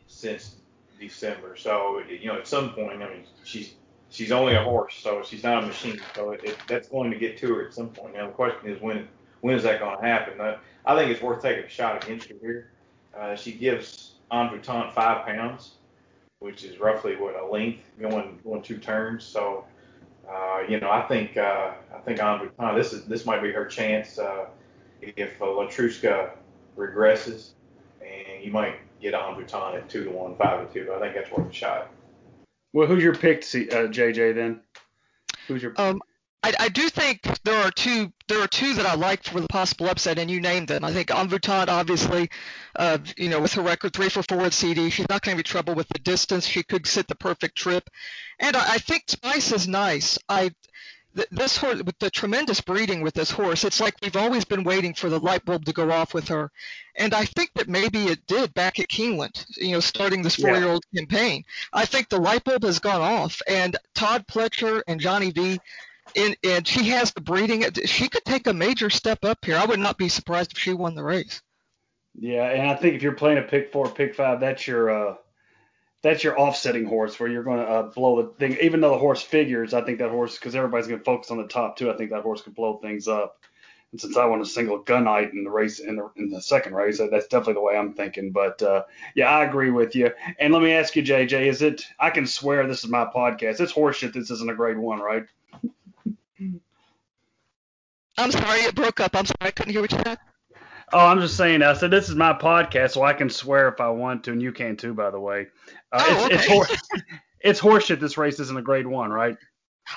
since December. So, you know, at some point, I mean, she's She's only a horse, so she's not a machine. So it, it, that's going to get to her at some point. Now the question is when when is that going to happen? I, I think it's worth taking a shot against her here. Uh, she gives Ambatante five pounds, which is roughly what a length going going two turns. So uh, you know I think uh, I think Ambatante, this is this might be her chance uh, if uh, Latrusca regresses, and you might get Ambatante at two to one, five to two. I think that's worth a shot. Well, who's your pick, uh, J J? Then, who's your? Pick? Um, I, I do think there are two. There are two that I like for the possible upset, and you named them. I think Ambatante, obviously, uh, you know, with her record three for four at C D, she's not going to be trouble with the distance. She could sit the perfect trip, and I, I think Spice is Nice. I. This horse, with the tremendous breeding with this horse, it's like we've always been waiting for the light bulb to go off with her. And I think that maybe it did back at Keeneland, you know, starting this four-year-old yeah. campaign. I think the light bulb has gone off. And Todd Pletcher and Johnny V, and, and she has the breeding. She could take a major step up here. I would not be surprised if she won the race. Yeah, and I think if you're playing a pick four, pick five, that's your uh... – that's your offsetting horse where you're going to uh, blow the thing. Even though the horse figures, I think that horse, because everybody's going to focus on the top two, I think that horse could blow things up. And since I want a single Gunite in the race in the, in the second race, that's definitely the way I'm thinking. But uh, yeah, I agree with you. And let me ask you, J J, is it? I can swear this is my podcast. It's horseshit. This isn't a grade one, right? I'm sorry, it broke up. I'm sorry, I couldn't hear what you said. Oh, I'm just saying, I said this is my podcast, so I can swear if I want to, and you can too, by the way. Uh, oh, it's, okay. it's, hor- it's horseshit this race isn't a grade one, right?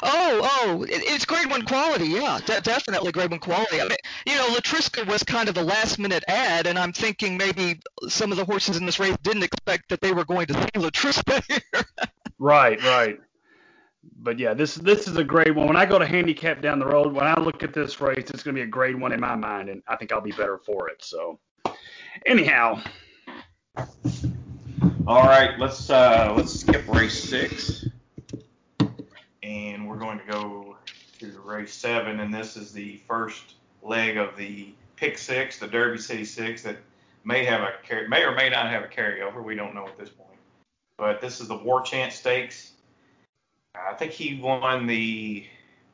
Oh, oh, it, it's grade one quality, yeah, de- definitely grade one quality. I mean, you know, Latrusca was kind of a last-minute ad, and I'm thinking maybe some of the horses in this race didn't expect that they were going to see Latrusca here. Right, right. But, yeah, this this is a grade one. When I go to handicap down the road, when I look at this race, it's going to be a grade one in my mind, and I think I'll be better for it. So, anyhow. All right, let's, uh, let's skip race six, and we're going to go to race seven, and this is the first leg of the pick six, the Derby City Six, that may have a may or may not have a carryover. We don't know at this point. But this is the War Chant Stakes. I think he won the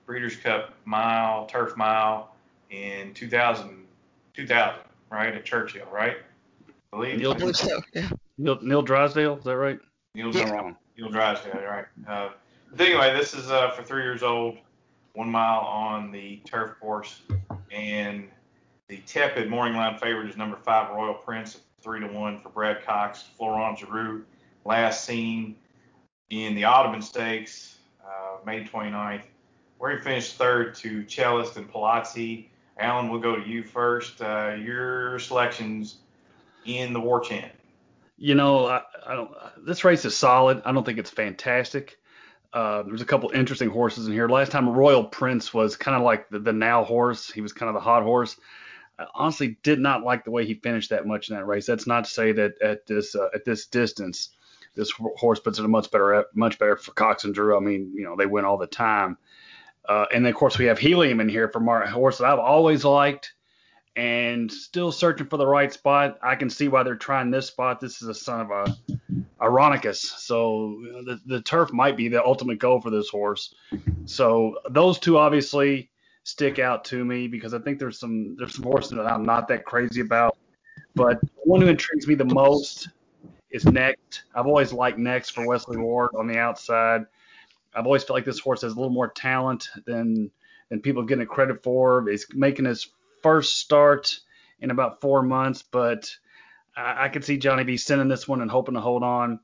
Breeders' Cup Mile, Turf Mile in two thousand, two thousand, right, at Churchill, right? I believe. Neil, I believe so, yeah. Neil, Neil Drysdale, is that right? Neil, yeah. Drysdale, Neil Drysdale, right. Uh, but anyway, this is uh, for three years old, one mile on the turf course, and the tepid morning line favorite is number five, Royal Prince, three to one for Brad Cox, Florent Giroux, last seen in the Ottoman Stakes, uh, May twenty-ninth, where he finished third to Cellist and Palazzi. Alan, we'll go to you first. Uh, your selections in the War Chant. You know, I, I don't. This race is solid. I don't think it's fantastic. Uh, there's a couple interesting horses in here. Last time, Royal Prince was kind of like the, the now horse. He was kind of the hot horse. I honestly did not like the way he finished that much in that race. That's not to say that at this uh, at this distance, this horse puts it a much better, much better for Cox and Drew. I mean, you know, they win all the time. Uh, and then, of course, we have Helium in here from our horse that I've always liked and still searching for the right spot. I can see why they're trying this spot. This is a son of a Ironicus. So you know, the, the turf might be the ultimate goal for this horse. So those two obviously stick out to me because I think there's some, there's some horses that I'm not that crazy about, but the one who intrigues me the most is Next. I've always liked Next for Wesley Ward on the outside. I've always felt like this horse has a little more talent than than people are getting it credit for. He's making his first start in about four months, but I, I could see Johnny B sending this one and hoping to hold on.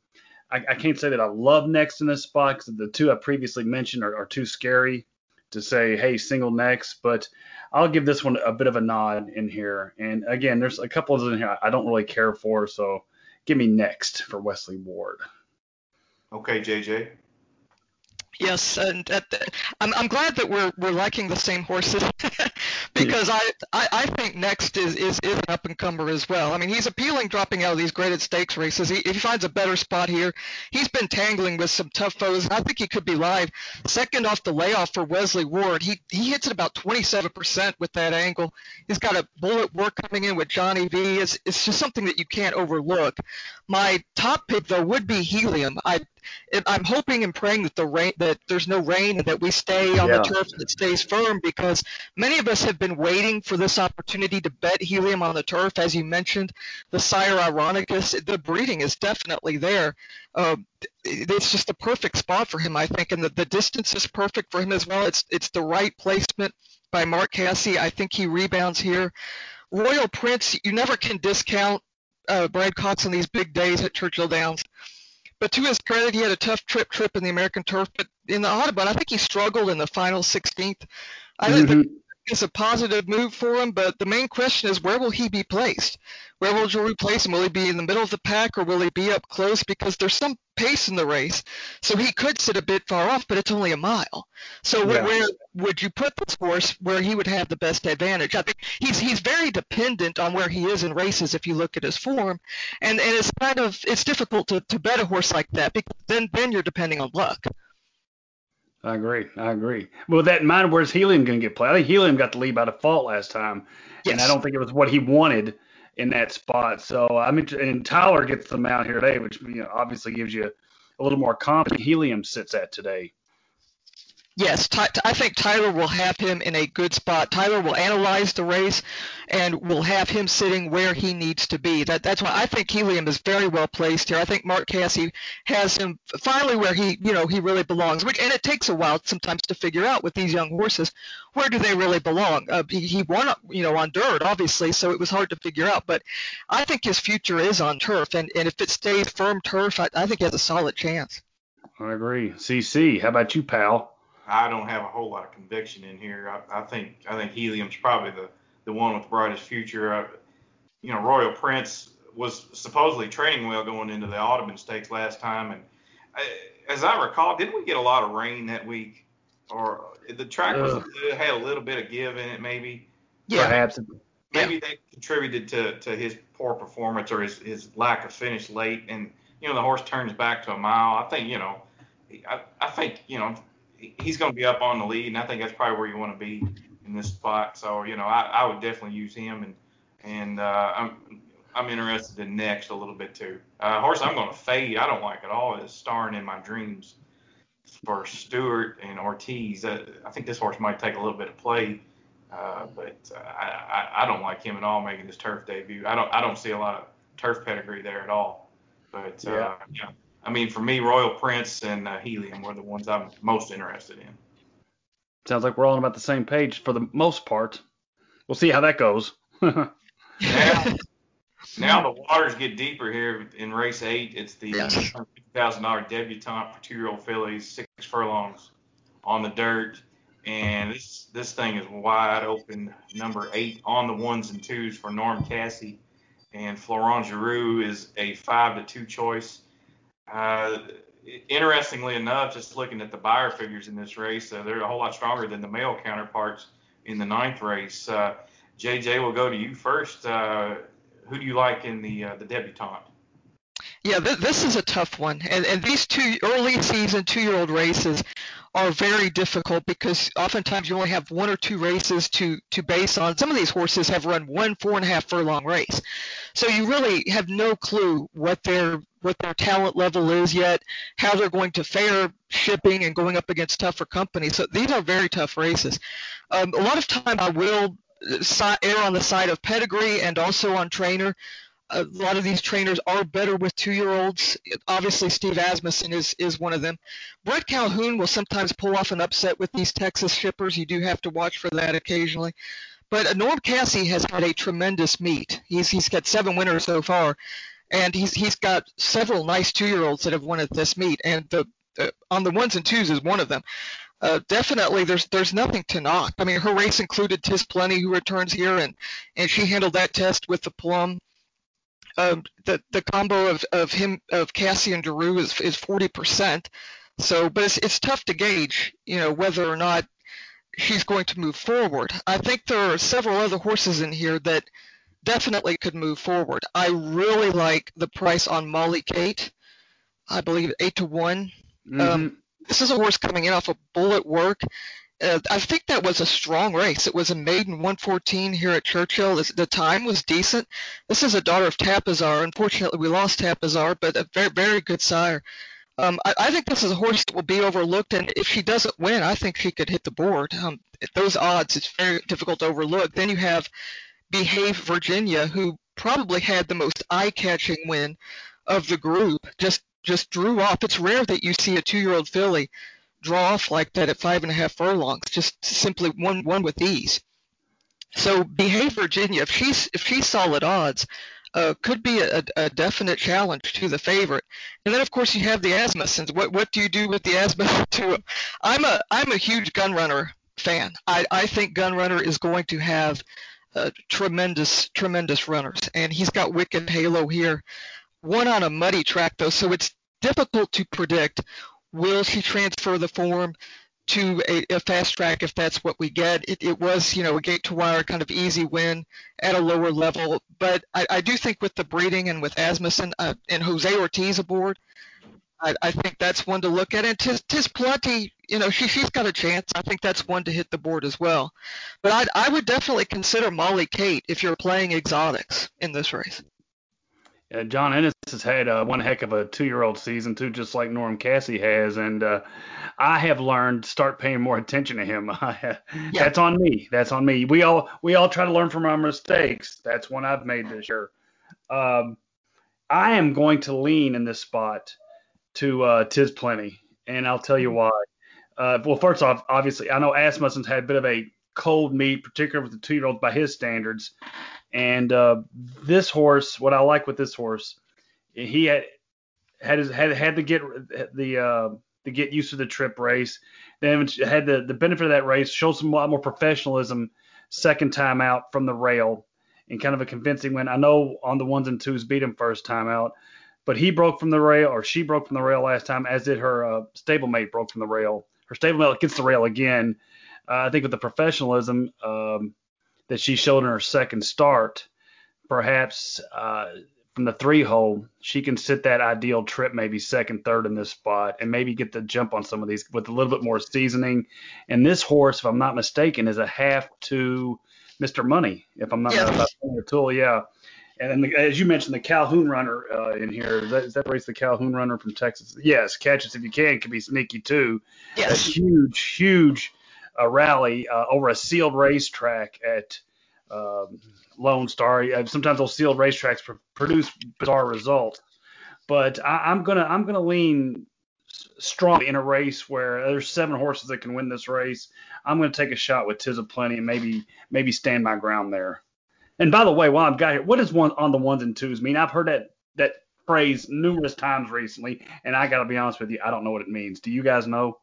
I, I can't say that I love next in this spot because the two I previously mentioned are, are too scary to say, hey, single next, but I'll give this one a bit of a nod in here. And again, there's a couple of in here I don't really care for, so give me next for Wesley Ward. Okay, J J. Yes, and at the, I'm, I'm glad that we're we're liking the same horses because yeah. I, I, I think next is, is, is an up-and-comer as well. I mean, he's appealing dropping out of these graded stakes races. He, he finds a better spot here. He's been tangling with some tough foes, and I think he could be live. Second off the layoff for Wesley Ward, he, he hits it about twenty-seven percent with that angle. He's got a bullet work coming in with Johnny V. It's, it's just something that you can't overlook. My top pick, though, would be Helium. I I'm hoping and praying that the rain, that there's no rain, and that we stay on yeah. the turf, that stays firm, because many of us have been waiting for this opportunity to bet Helium on the turf. As you mentioned, the sire Ironicus, the breeding is definitely there. Uh, it's just the perfect spot for him, I think, and the, the distance is perfect for him as well. It's it's the right placement by Mark Cassie. I think he rebounds here. Royal Prince, you never can discount uh, Brad Cox on these big days at Churchill Downs. But to his credit, he had a tough trip trip in the American turf. But in the Audubon, I think he struggled in the final sixteenth. I mm-hmm. think it's a positive move for him. But the main question is, where will he be placed? Where will Drury place him? Will he be in the middle of the pack, or will he be up close? Because there's some pace in the race, so he could sit a bit far off, but it's only a mile. So yeah. where would you put this horse where he would have the best advantage? I think he's he's very dependent on where he is in races if you look at his form, and and it's kind of it's difficult to, to bet a horse like that because then then you're depending on luck. I agree. I agree. Well, with that in mind, where's Helium going to get played? I think Helium got the lead by default last time, yes. and I don't think it was what he wanted in that spot. So I'm interested, and Tyler gets them out here today, which you know, obviously gives you a little more confidence. Helium sits at today. Yes, Ty- I think Tyler will have him in a good spot. Tyler will analyze the race and will have him sitting where he needs to be. That, that's why I think Helium is very well placed here. I think Mark Cassie has him finally where he, you know, he really belongs. Which, and it takes a while sometimes to figure out with these young horses where do they really belong. Uh, he, he won, you know, on dirt obviously, so it was hard to figure out. But I think his future is on turf, and, and if it stays firm turf, I, I think he has a solid chance. I agree. CeCe, how about you, pal? I don't have a whole lot of conviction in here. I, I think I think Helium's probably the, the one with the brightest future. I, you know, Royal Prince was supposedly training well going into the Audubon Stakes last time, and I, as I recall, didn't we get a lot of rain that week? Or the track was, had a little bit of give in it, maybe. Yeah, perhaps. Maybe yeah. that contributed to, to his poor performance or his, his lack of finish late, and you know the horse turns back to a mile. I think you know, I, I think you know. he's going to be up on the lead, and I think that's probably where you want to be in this spot. So, you know, I, I would definitely use him, and and uh, I'm I'm interested in next a little bit too. Uh, horse I'm going to fade. I don't like at all is Starring in My Dreams for Stewart and Ortiz. Uh, I think this horse might take a little bit of play, uh, but uh, I, I don't like him at all making his turf debut. I don't I don't see a lot of turf pedigree there at all. But uh, yeah. yeah. I mean, for me, Royal Prince and uh, Helium were the ones I'm most interested in. Sounds like we're all on about the same page for the most part. We'll see how that goes. now, now the waters get deeper here in race eight. It's the two thousand dollars debutante for two-year-old fillies, six furlongs on the dirt. And this this thing is wide open. Number eight on the ones and twos for Norm Cassie. And Florent Giroux is a five to two choice. Uh, interestingly enough, just looking at the buyer figures in this race, uh, they're a whole lot stronger than the male counterparts in the ninth race. Uh, J J, we'll go to you first. Uh, who do you like in the uh, the debutante? Yeah, th- this is a tough one, and and these two early season two-year-old races are very difficult because oftentimes you only have one or two races to to base on. Some of these horses have run one four and a half furlong race, so you really have no clue what their what their talent level is yet, how they're going to fare shipping and going up against tougher companies. So these are very tough races. Um, a lot of time I will err on the side of pedigree and also on trainer. A lot of these trainers are better with two-year-olds. Obviously, Steve Asmussen is, is one of them. Brett Calhoun will sometimes pull off an upset with these Texas shippers. You do have to watch for that occasionally. But Norm Cassie has had a tremendous meet. He's he's got seven winners so far, and he's he's got several nice two-year-olds that have won at this meet. And the uh, on the ones and twos is one of them. Uh, definitely, there's there's nothing to knock. I mean, her race included Tis Plenty, who returns here, and and she handled that test with the plum. Um, the the combo of of him of Cassie and Daru is is forty percent. So, but it's it's tough to gauge, you know, whether or not she's going to move forward. I think there are several other horses in here that definitely could move forward. I really like the price on Molly Kate. I believe eight to one. Mm-hmm. Um, this is a horse coming in off of Bullet Work. Uh, I think that was a strong race. It was a maiden one fourteen here at Churchill. This, the time was decent. This is a daughter of Tapazar. Unfortunately, we lost Tapazar, but a very, very good sire. Um, I, I think this is a horse that will be overlooked, and if she doesn't win, I think she could hit the board. Um, at those odds, it's very difficult to overlook. Then you have Behave Virginia, who probably had the most eye-catching win of the group, just just drew off. It's rare that you see a two-year-old filly draw off like that at five and a half furlongs, just simply one one with ease. So Behave Virginia, if she's if she's solid odds, Uh, could be a, a definite challenge to the favorite. And then, of course, you have the Asmussens. What what do you do with the Asmussens? I'm a I'm a huge Gunrunner fan. I, I think Gunrunner is going to have uh, tremendous tremendous runners, and he's got Wicked Halo here. One on a muddy track though, so it's difficult to predict. Will she transfer the form to a, a fast track if that's what we get? It, it was, you know, a gate to wire kind of easy win at a lower level. But I, I do think with the breeding and with Asmussen uh, and Jose Ortiz aboard, I, I think that's one to look at. And tis, tis plenty, you know, she, she's got a chance. I think that's one to hit the board as well. But I'd, I would definitely consider Molly Kate if you're playing exotics in this race. Uh, John Ennis has had uh, one heck of a two-year-old season, too, just like Norm Cassie has. And uh, I have learned to start paying more attention to him. yeah. That's on me. That's on me. We all we all try to learn from our mistakes. That's one I've made this year. Um, I am going to lean in this spot to uh, Tis Plenty, and I'll tell you why. Uh, well, first off, obviously, I know Asmussen's had a bit of a cold meet, particularly with the two-year-olds by his standards. And uh, this horse, what I like with this horse, he had had his, had had to get the uh, to get used to the trip race. Then had the, the benefit of that race, showed some a lot more professionalism second time out from the rail, and kind of a convincing win. I know on the ones and twos beat him first time out, but he broke from the rail, or she broke from the rail last time, as did her uh, stablemate broke from the rail. Her stablemate gets the rail again. Uh, I think with the professionalism Um, that she showed in her second start, perhaps uh, from the three hole, she can sit that ideal trip, maybe second, third in this spot, and maybe get the jump on some of these with a little bit more seasoning. And this horse, if I'm not mistaken, is a half to Mister Money, if I'm not mistaken. Yeah. yeah. And then the, as you mentioned, the Calhoun runner uh, in here, is that, is that race the Calhoun runner from Texas? Yes, Catch Us If You Can can be sneaky too. Yes. A huge, huge a rally uh, over a sealed racetrack at um, Lone Star. Sometimes those sealed racetracks pr- produce bizarre results, but I- I'm gonna I'm gonna lean strongly in a race where there's seven horses that can win this race. I'm gonna take a shot with Tis of Plenty and maybe maybe stand my ground there. And by the way, while I've got here, what does one on the ones and twos mean? I've heard that that phrase numerous times recently, and I gotta be honest with you, I don't know what it means. Do you guys know?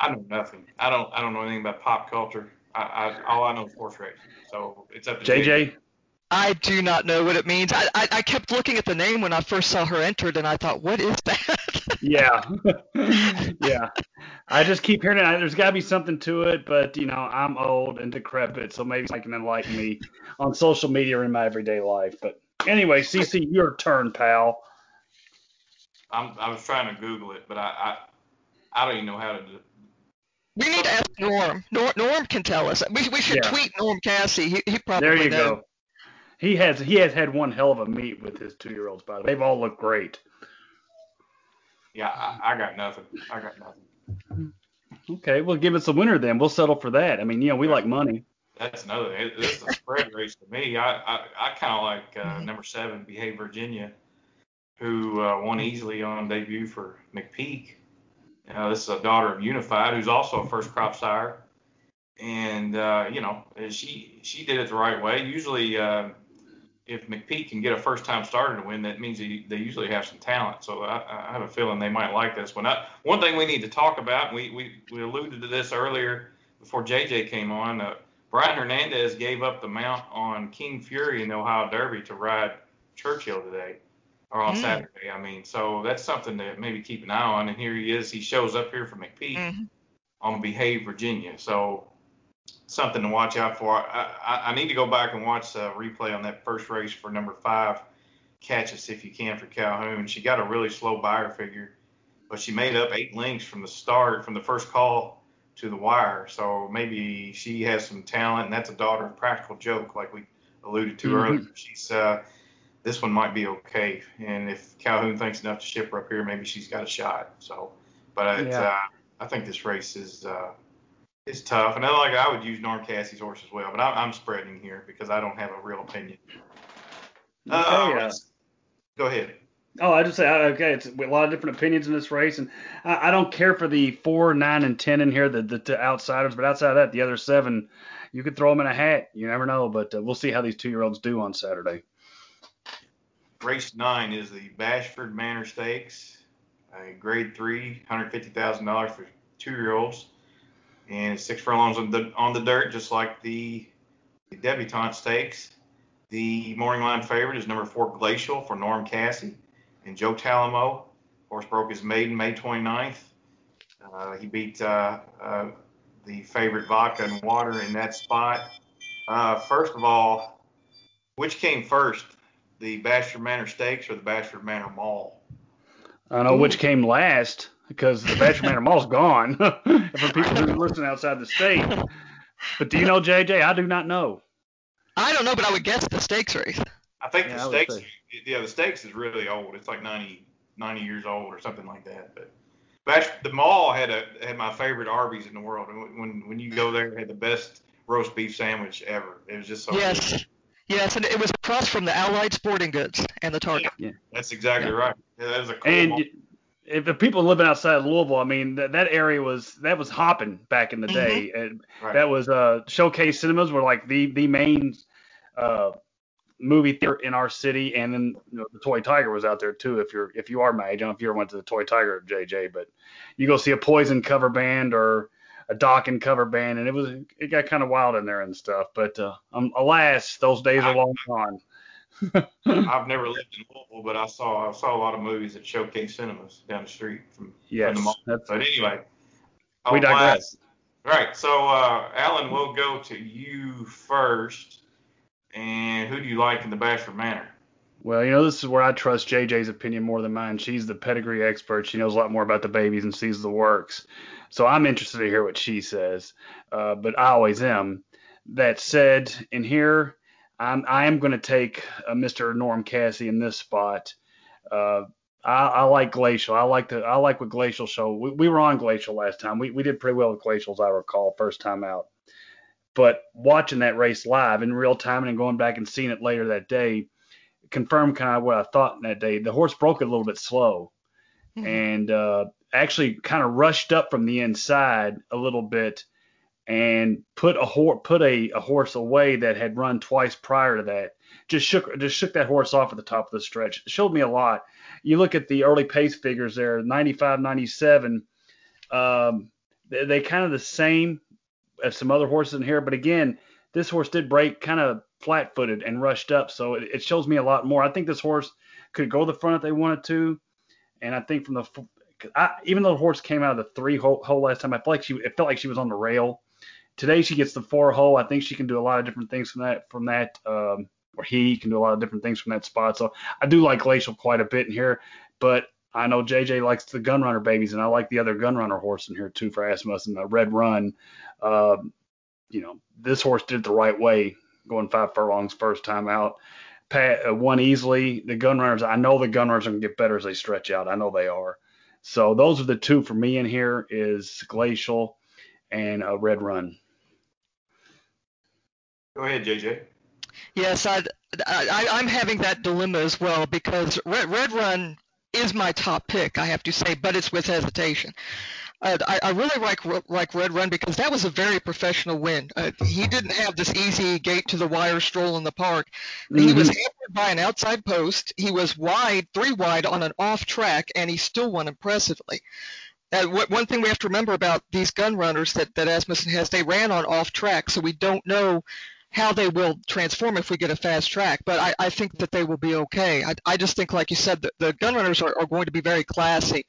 I know nothing. I don't. I don't know anything about pop culture. I, I, all I know is horse racing. So it's up to J J. I do not know what it means. I, I I kept looking at the name when I first saw her entered, and I thought, what is that? yeah, yeah. I just keep hearing it. There's got to be something to it, but you know, I'm old and decrepit, so maybe somebody can enlighten me on social media or in my everyday life. But anyway, CeCe, your turn, pal. I'm. I was trying to Google it, but I. I I don't even know how to do it. We need to ask Norm. Norm, Norm can tell us. We, we should yeah. tweet Norm Cassie. He, he probably There you knows. go. He has he has had one hell of a meet with his two-year-olds, by the way. They've all looked great. Yeah, I, I got nothing. I got nothing. Okay, well, give us a winner then. We'll settle for that. I mean, you know, we like money. That's another thing. This is a spread race to me. I, I, I kind of like uh, number seven, Behave Virginia, who uh, won easily on debut for McPeak. Uh, this is a daughter of Unified, who's also a first crop sire. And, uh, you know, she she did it the right way. Usually, uh, if McPeak can get a first-time starter to win, that means they, they usually have some talent. So I, I have a feeling they might like this one. I, one thing we need to talk about, we, we, we alluded to this earlier before J J came on, uh, Brian Hernandez gave up the mount on King Fury in the Ohio Derby to ride Churchill today, or on mm. Saturday, I mean. So that's something to maybe keep an eye on. And here he is. He shows up here for McPeak mm-hmm. on Behave, Virginia. So something to watch out for. I, I, I need to go back and watch a replay on that first race for number five, Catch Us If You Can, for Calhoun. She got a really slow buyer figure, but she made up eight lengths from the start, from the first call to the wire. So maybe she has some talent, and that's a daughter of Practical Joke, like we alluded to mm-hmm. earlier. She's uh, this one might be okay, and if Calhoun thinks enough to ship her up here, maybe she's got a shot. So, but it's, yeah. uh, I think this race is. Uh, It's tough, and I, like I would use Norm Cassie's horse as well, but I'm, I'm spreading here because I don't have a real opinion. Uh, okay, uh, go ahead. Oh, I just say okay. It's a lot of different opinions in this race, and I, I don't care for the four, nine, and ten in here, the, the the outsiders. But outside of that, the other seven, you could throw them in a hat. You never know, but uh, we'll see how these two-year-olds do on Saturday. Race nine is the Bashford Manor Stakes, uh, Grade Three, one hundred fifty thousand dollars for two-year-olds. And six furlongs on the on the dirt, just like the, the debutante stakes. The morning line favorite is number four, Glacial, for Norm Cassie. And Joe Talamo, horse broke his maiden May twenty-ninth. Uh, he beat uh, uh, the favorite Vodka and Water in that spot. Uh, first of all, which came first, the Bashford Manor Stakes or the Bashford Manor Mall? I know Ooh. Which came last. Because the Bashford Manor Mall's gone for people who listen outside the state. But do you know, J J? I do not know. I don't know, but I would guess the stakes race. I think yeah, the I stakes. Yeah, the stakes is really old. It's like ninety, ninety years old or something like that. But Bash, the Mall had a had my favorite Arby's in the world. And when when you go there, it had the best roast beef sandwich ever. It was just so. Yes. Good. Yes, and it was across from the Allied Sporting Goods and the Target. Yeah, yeah. That's exactly yeah. right. Yeah, that was a cool. And, mall. If the people living outside of Louisville, I mean, that, that area was that was hopping back in the day. Mm-hmm. And right. That was uh, Showcase Cinemas were like the the main uh, movie theater in our city, and then you know, the Toy Tiger was out there too. If you're if you are my age, I don't know if you ever went to the Toy Tiger, J J, but you go see a Poison cover band or a Dokken cover band, and it was it got kind of wild in there and stuff. But uh, um, alas, those days are long gone. I've never lived in Louisville, but I saw I saw a lot of movies at Showcase Cinemas down the street from, yes, from the mall. That's but anyway, we digress. All right, so uh, Alan, we'll go to you first. And who do you like in the Bashford Manor? Well, you know, this is where I trust J J's opinion more than mine. She's the pedigree expert. She knows a lot more about the babies and sees the works. So I'm interested to hear what she says, uh, but I always am. That said, in here, I'm, I am going to take uh, Mister Norm Cassie in this spot. Uh, I, I like Glacial. I like the I like what Glacial showed. We, we were on Glacial last time. We we did pretty well with Glacial, as I recall, first time out. But watching that race live in real time and going back and seeing it later that day confirmed kind of what I thought in that day. The horse broke it a little bit slow mm-hmm. and uh, actually kind of rushed up from the inside a little bit. And put a ho- put a, a horse away that had run twice prior to that. Just shook just shook that horse off at the top of the stretch. It showed me a lot. You look at the early pace figures there, ninety-five, ninety-seven. Um, they, they kind of the same as some other horses in here. But again, this horse did break kind of flat-footed and rushed up. So it, it shows me a lot more. I think this horse could go to the front if they wanted to. And I think from the I, even though the horse came out of the three hole, hole last time, I felt like she it felt like she was on the rail. Today she gets the four hole. I think she can do a lot of different things from that, from that, um, or he can do a lot of different things from that spot. So I do like Glacial quite a bit in here, but I know J J likes the Gunrunner babies, and I like the other Gunrunner horse in here too for Asmussen, a Red Run. Uh, you know, this horse did it the right way, going five furlongs first time out. Pat, uh, won easily. The Gunrunners, I know the Gunrunners are going to get better as they stretch out. I know they are. So those are the two for me in here is Glacial and a Red Run. Go ahead, J J. Yes, I, I, I'm having that dilemma as well because Red, Red Run is my top pick, I have to say, but it's with hesitation. Uh, I, I really like like Red Run because that was a very professional win. Uh, he didn't have this easy gate to the wire stroll in the park. Mm-hmm. He was hampered by an outside post. He was wide, three wide on an off track, and he still won impressively. Uh, wh- one thing we have to remember about these gun runners that, that Asmussen has, they ran on off track, so we don't know how they will transform if we get a fast track. But I, I think that they will be okay. I, I just think, like you said, the, the gun runners are, are going to be very classy.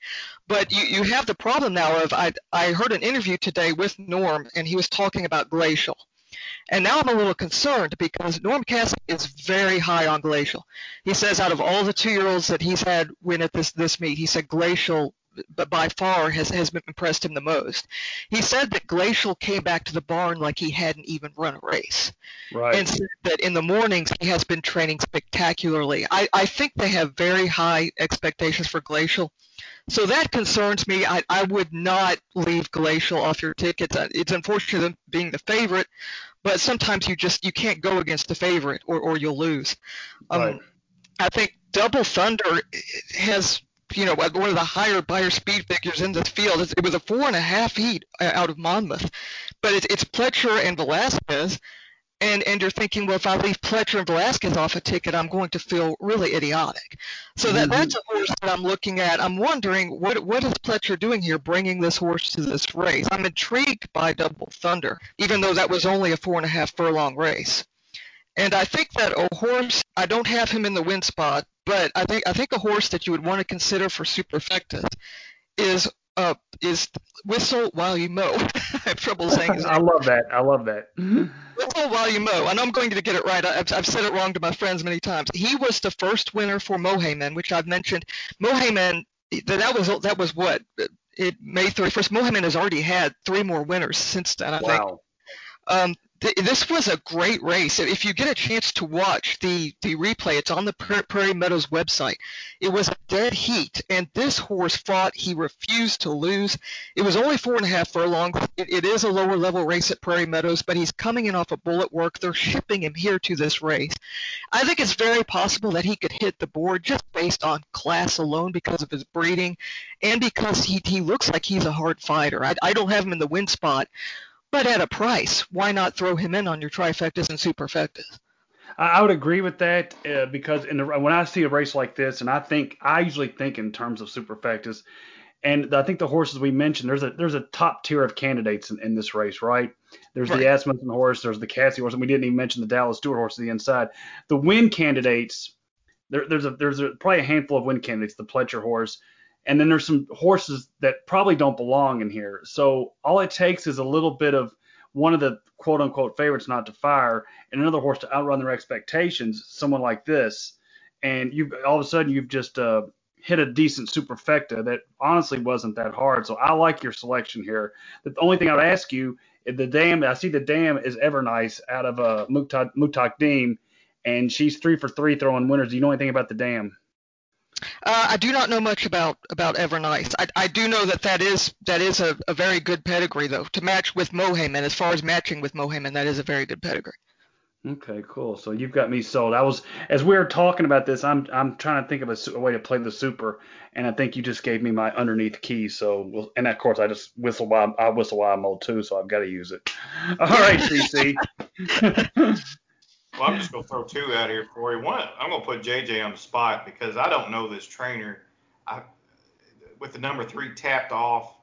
But you, you have the problem now of, I, I heard an interview today with Norm, and he was talking about Glacial. And now I'm a little concerned because Norm Cassie is very high on Glacial. He says out of all the two-year-olds that he's had win at this, this meet, he said Glacial but by far has, has impressed him the most. He said that Glacial came back to the barn like he hadn't even run a race. Right. And said that in the mornings he has been training spectacularly. I, I think they have very high expectations for Glacial. So that concerns me. I, I would not leave Glacial off your tickets. It's unfortunate them being the favorite, but sometimes you just you can't go against the favorite or, or you'll lose. Um, right. I think Double Thunder has, you know, one of the higher buyer speed figures in this field. It was a four and a half heat out of Monmouth, but it's, it's Pletcher and Velasquez, and, and you're thinking, well, if I leave Pletcher and Velasquez off a ticket, I'm going to feel really idiotic. So that, mm-hmm. that's a horse that I'm looking at. I'm wondering, what what is Pletcher doing here bringing this horse to this race? I'm intrigued by Double Thunder, even though that was only a four and a half furlong race. And I think that a horse, I don't have him in the win spot, but I think I think a horse that you would want to consider for Superfectus is uh is Whistle While You Mow. I have trouble saying his name. I love that. I love that. Whistle While You Mow. I know I'm going to get it right. I, I've, I've said it wrong to my friends many times. He was the first winner for Mohayman, which I've mentioned. Mohayman, that was that was what it May thirty-first. Mohayman has already had three more winners since then. I wow. think. Um, This was a great race. If you get a chance to watch the, the replay, it's on the Prairie Meadows website. It was a dead heat, and this horse fought. He refused to lose. It was only four and a half furlongs. It, it is a lower-level race at Prairie Meadows, but he's coming in off a bullet work. They're shipping him here to this race. I think it's very possible that he could hit the board just based on class alone because of his breeding and because he, he looks like he's a hard fighter. I, I don't have him in the win spot. But at a price, why not throw him in on your trifectas and superfectas? I would agree with that uh, because in the, when I see a race like this, and I think I usually think in terms of superfectas, and I think the horses we mentioned, there's a there's a top tier of candidates in, in this race, right? There's right. the Asmussen horse, there's the Cassie horse, and we didn't even mention the Dallas Stewart horse to the inside. The win candidates, there, there's a there's a, probably a handful of win candidates, the Pletcher horse. And then there's some horses that probably don't belong in here. So all it takes is a little bit of one of the quote-unquote favorites not to fire and another horse to outrun their expectations, someone like this. And you all of a sudden you've just uh, hit a decent superfecta that honestly wasn't that hard. So I like your selection here. The only thing I would ask you, the dam, I see the dam is Evernice out of uh, Muktak, Muktak Deem, and she's three for three throwing winners. Do you know anything about the dam? Uh, I do not know much about, about Evernice. I, I do know that that is that is a, a very good pedigree, though, to match with Mohayman. As far as matching with Mohayman, that is a very good pedigree. Okay, cool. So you've got me sold. I was as we were talking about this, I'm I'm trying to think of a, a way to play the super, and I think you just gave me my underneath key. So we'll, and of course I just whistle while I whistle while I'm old too, so I've got to use it. All right, C C. Well, I'm just going to throw two out here for you. One, I'm going to put J J on the spot because I don't know this trainer. I, with the number three tapped off,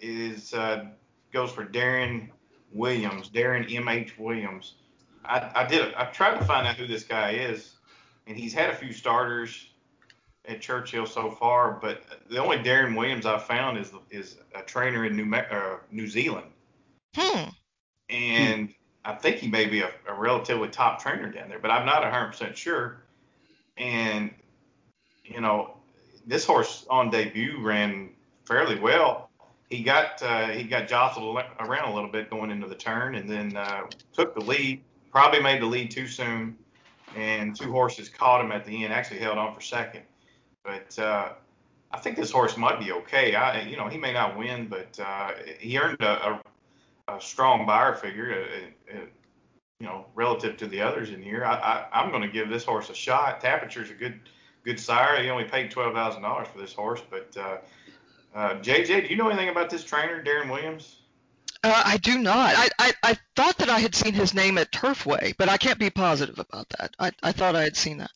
is uh, goes for Darren Williams, Darren M H Williams. I, I did. I tried to find out who this guy is, and he's had a few starters at Churchill so far, but the only Darren Williams I found is is a trainer in New, Me- uh, New Zealand. Hmm. And... Hmm. I think he may be a, a relatively top trainer down there, but I'm not one hundred percent sure. And, you know, this horse on debut ran fairly well. He got uh, he got jostled around a little bit going into the turn and then uh, took the lead, probably made the lead too soon, and two horses caught him at the end, actually held on for second. But uh, I think this horse might be okay. I, you know, he may not win, but uh, he earned a, a a strong buyer figure, uh, uh, you know, relative to the others in here. I, I, I'm going to give this horse a shot. Tapiture's a good, good sire. He only paid twelve thousand dollars for this horse, but uh, Uh, J J, do you know anything about this trainer, Darren Williams? Uh, I do not. I, I, I thought that I had seen his name at Turfway, but I can't be positive about that. I, I thought I had seen that,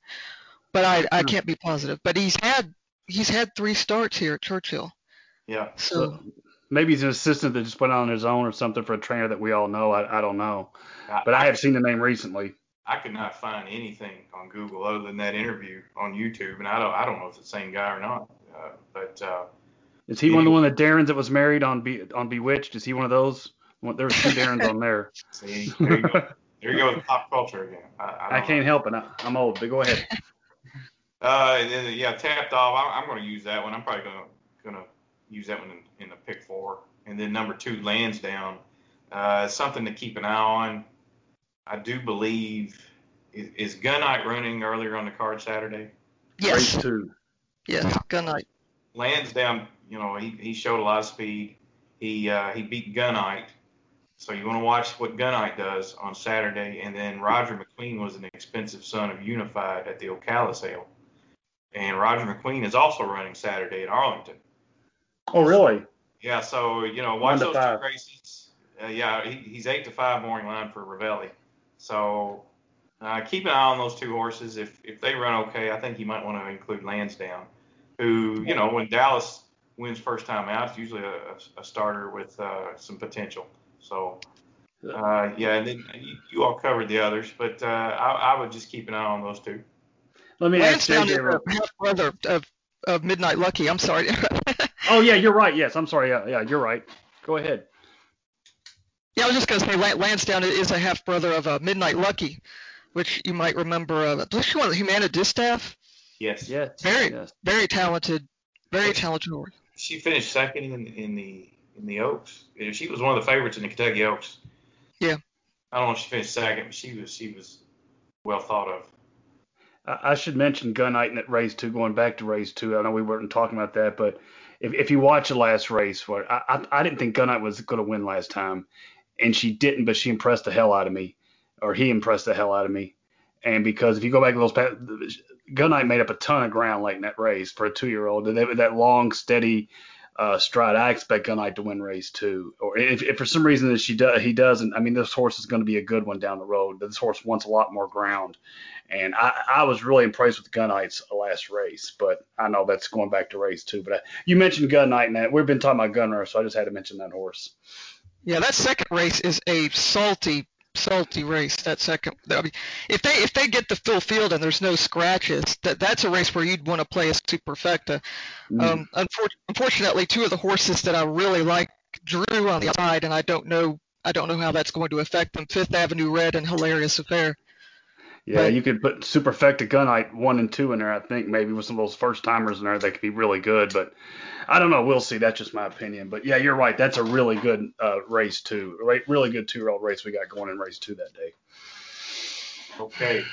but I, I can't be positive. But he's had he's had three starts here at Churchill. Yeah. So maybe he's an assistant that just went on his own or something for a trainer that we all know. I, I don't know. I, but I, I have seen the name recently. I could not find anything on Google other than that interview on YouTube, and I don't I don't know if it's the same guy or not. Uh, but uh, Is he anyway. one of the one that Darren's that was married on Be- on Bewitched? Is he one of those? Well, there were two Darrens on there. See, there you go. There you go with pop culture again. I, I, I can't know. help it. I, I'm old, but go ahead. Uh, and then, yeah, Tapped Off. I'm, I'm going to use that one. I'm probably going to going to use that one in, in the pick four. And then number two, Lansdowne. Uh, something to keep an eye on. I do believe is, is Gunite running earlier on the card Saturday. Yes. Race two. Yes, Gunite. Lansdowne, you know, he, he showed a lot of speed. He uh, he beat Gunite, so you want to watch what Gunite does on Saturday. And then Roger McQueen was an expensive son of Unified at the Ocala sale, and Roger McQueen is also running Saturday at Arlington. Oh, really? So, yeah. So you know, watch those five. two races. Uh, yeah, he, he's eight to five morning line for Ravelli. So uh, keep an eye on those two horses. If if they run okay, I think you might want to include Lansdowne, who, you know, when Dallas wins first time out, it's usually a, a starter with uh, some potential. So, uh, yeah, and then you, you all covered the others, but uh, I, I would just keep an eye on those two. Let me Lansdowne ask J J. Is half brother of, of Midnight Lucky. I'm sorry. Oh, yeah, you're right. Yes, I'm sorry. Yeah, yeah, you're right. Go ahead. Yeah, I was just going to say Lansdowne is a half-brother of uh, Midnight Lucky, which you might remember. Uh, was she one of the Humana Distaff? Yes. yes. Very, yes. very talented, very talented horse. She finished second in, in the in the Oaks. She was one of the favorites in the Kentucky Oaks. Yeah. I don't know if she finished second, but she was she was well thought of. I, I should mention Gunite at race two, going back to race two. I know we weren't talking about that, but if if you watch the last race, where I, I, I didn't think Gunite was going to win last time. And she didn't, but she impressed the hell out of me, or he impressed the hell out of me. And because if you go back to those past, Gunite made up a ton of ground late in that race for a two-year-old. That, that long, steady uh, stride, I expect Gunite to win race two. Or if, if for some reason that she does, he doesn't, I mean, this horse is going to be a good one down the road. This horse wants a lot more ground. And I, I was really impressed with Gunite's last race, but I know that's going back to race two. But I, you mentioned Gunite, and we've been talking about Gunner, so I just had to mention that horse. Yeah, that second race is a salty, salty race. That second, I mean, if they if they get the full field and there's no scratches, that that's a race where you'd want to play a superfecta. Mm. Um, unfor- unfortunately, two of the horses that I really like drew on the outside, and I don't know, I don't know how that's going to affect them. Fifth Avenue Red and Hilarious Affair. Yeah, but you could put Superfecta Gunite one and two in there, I think, maybe with some of those first timers in there. They could be really good, but I don't know. We'll see. That's just my opinion. But, yeah, you're right. That's a really good uh, race, too. Right, really good two-year-old race we got going in race two that day. Okay.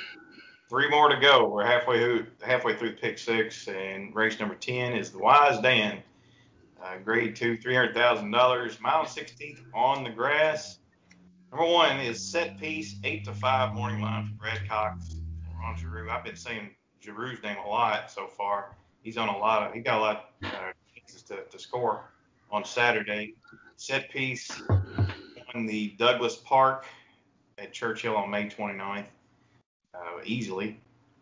Three more to go. We're halfway through, halfway through pick six, and race number ten is the Wise Dan, uh, grade two, three hundred thousand dollars, mile sixteenth on the grass. Number one is Set Piece, eight to five morning line for Brad Cox, Ron Giroux. I've been saying Giroux's name a lot so far. He's on a lot of, he got a lot of chances to, to score on Saturday. Set Piece won the Douglas Park at Churchill on May twenty-ninth, uh, easily.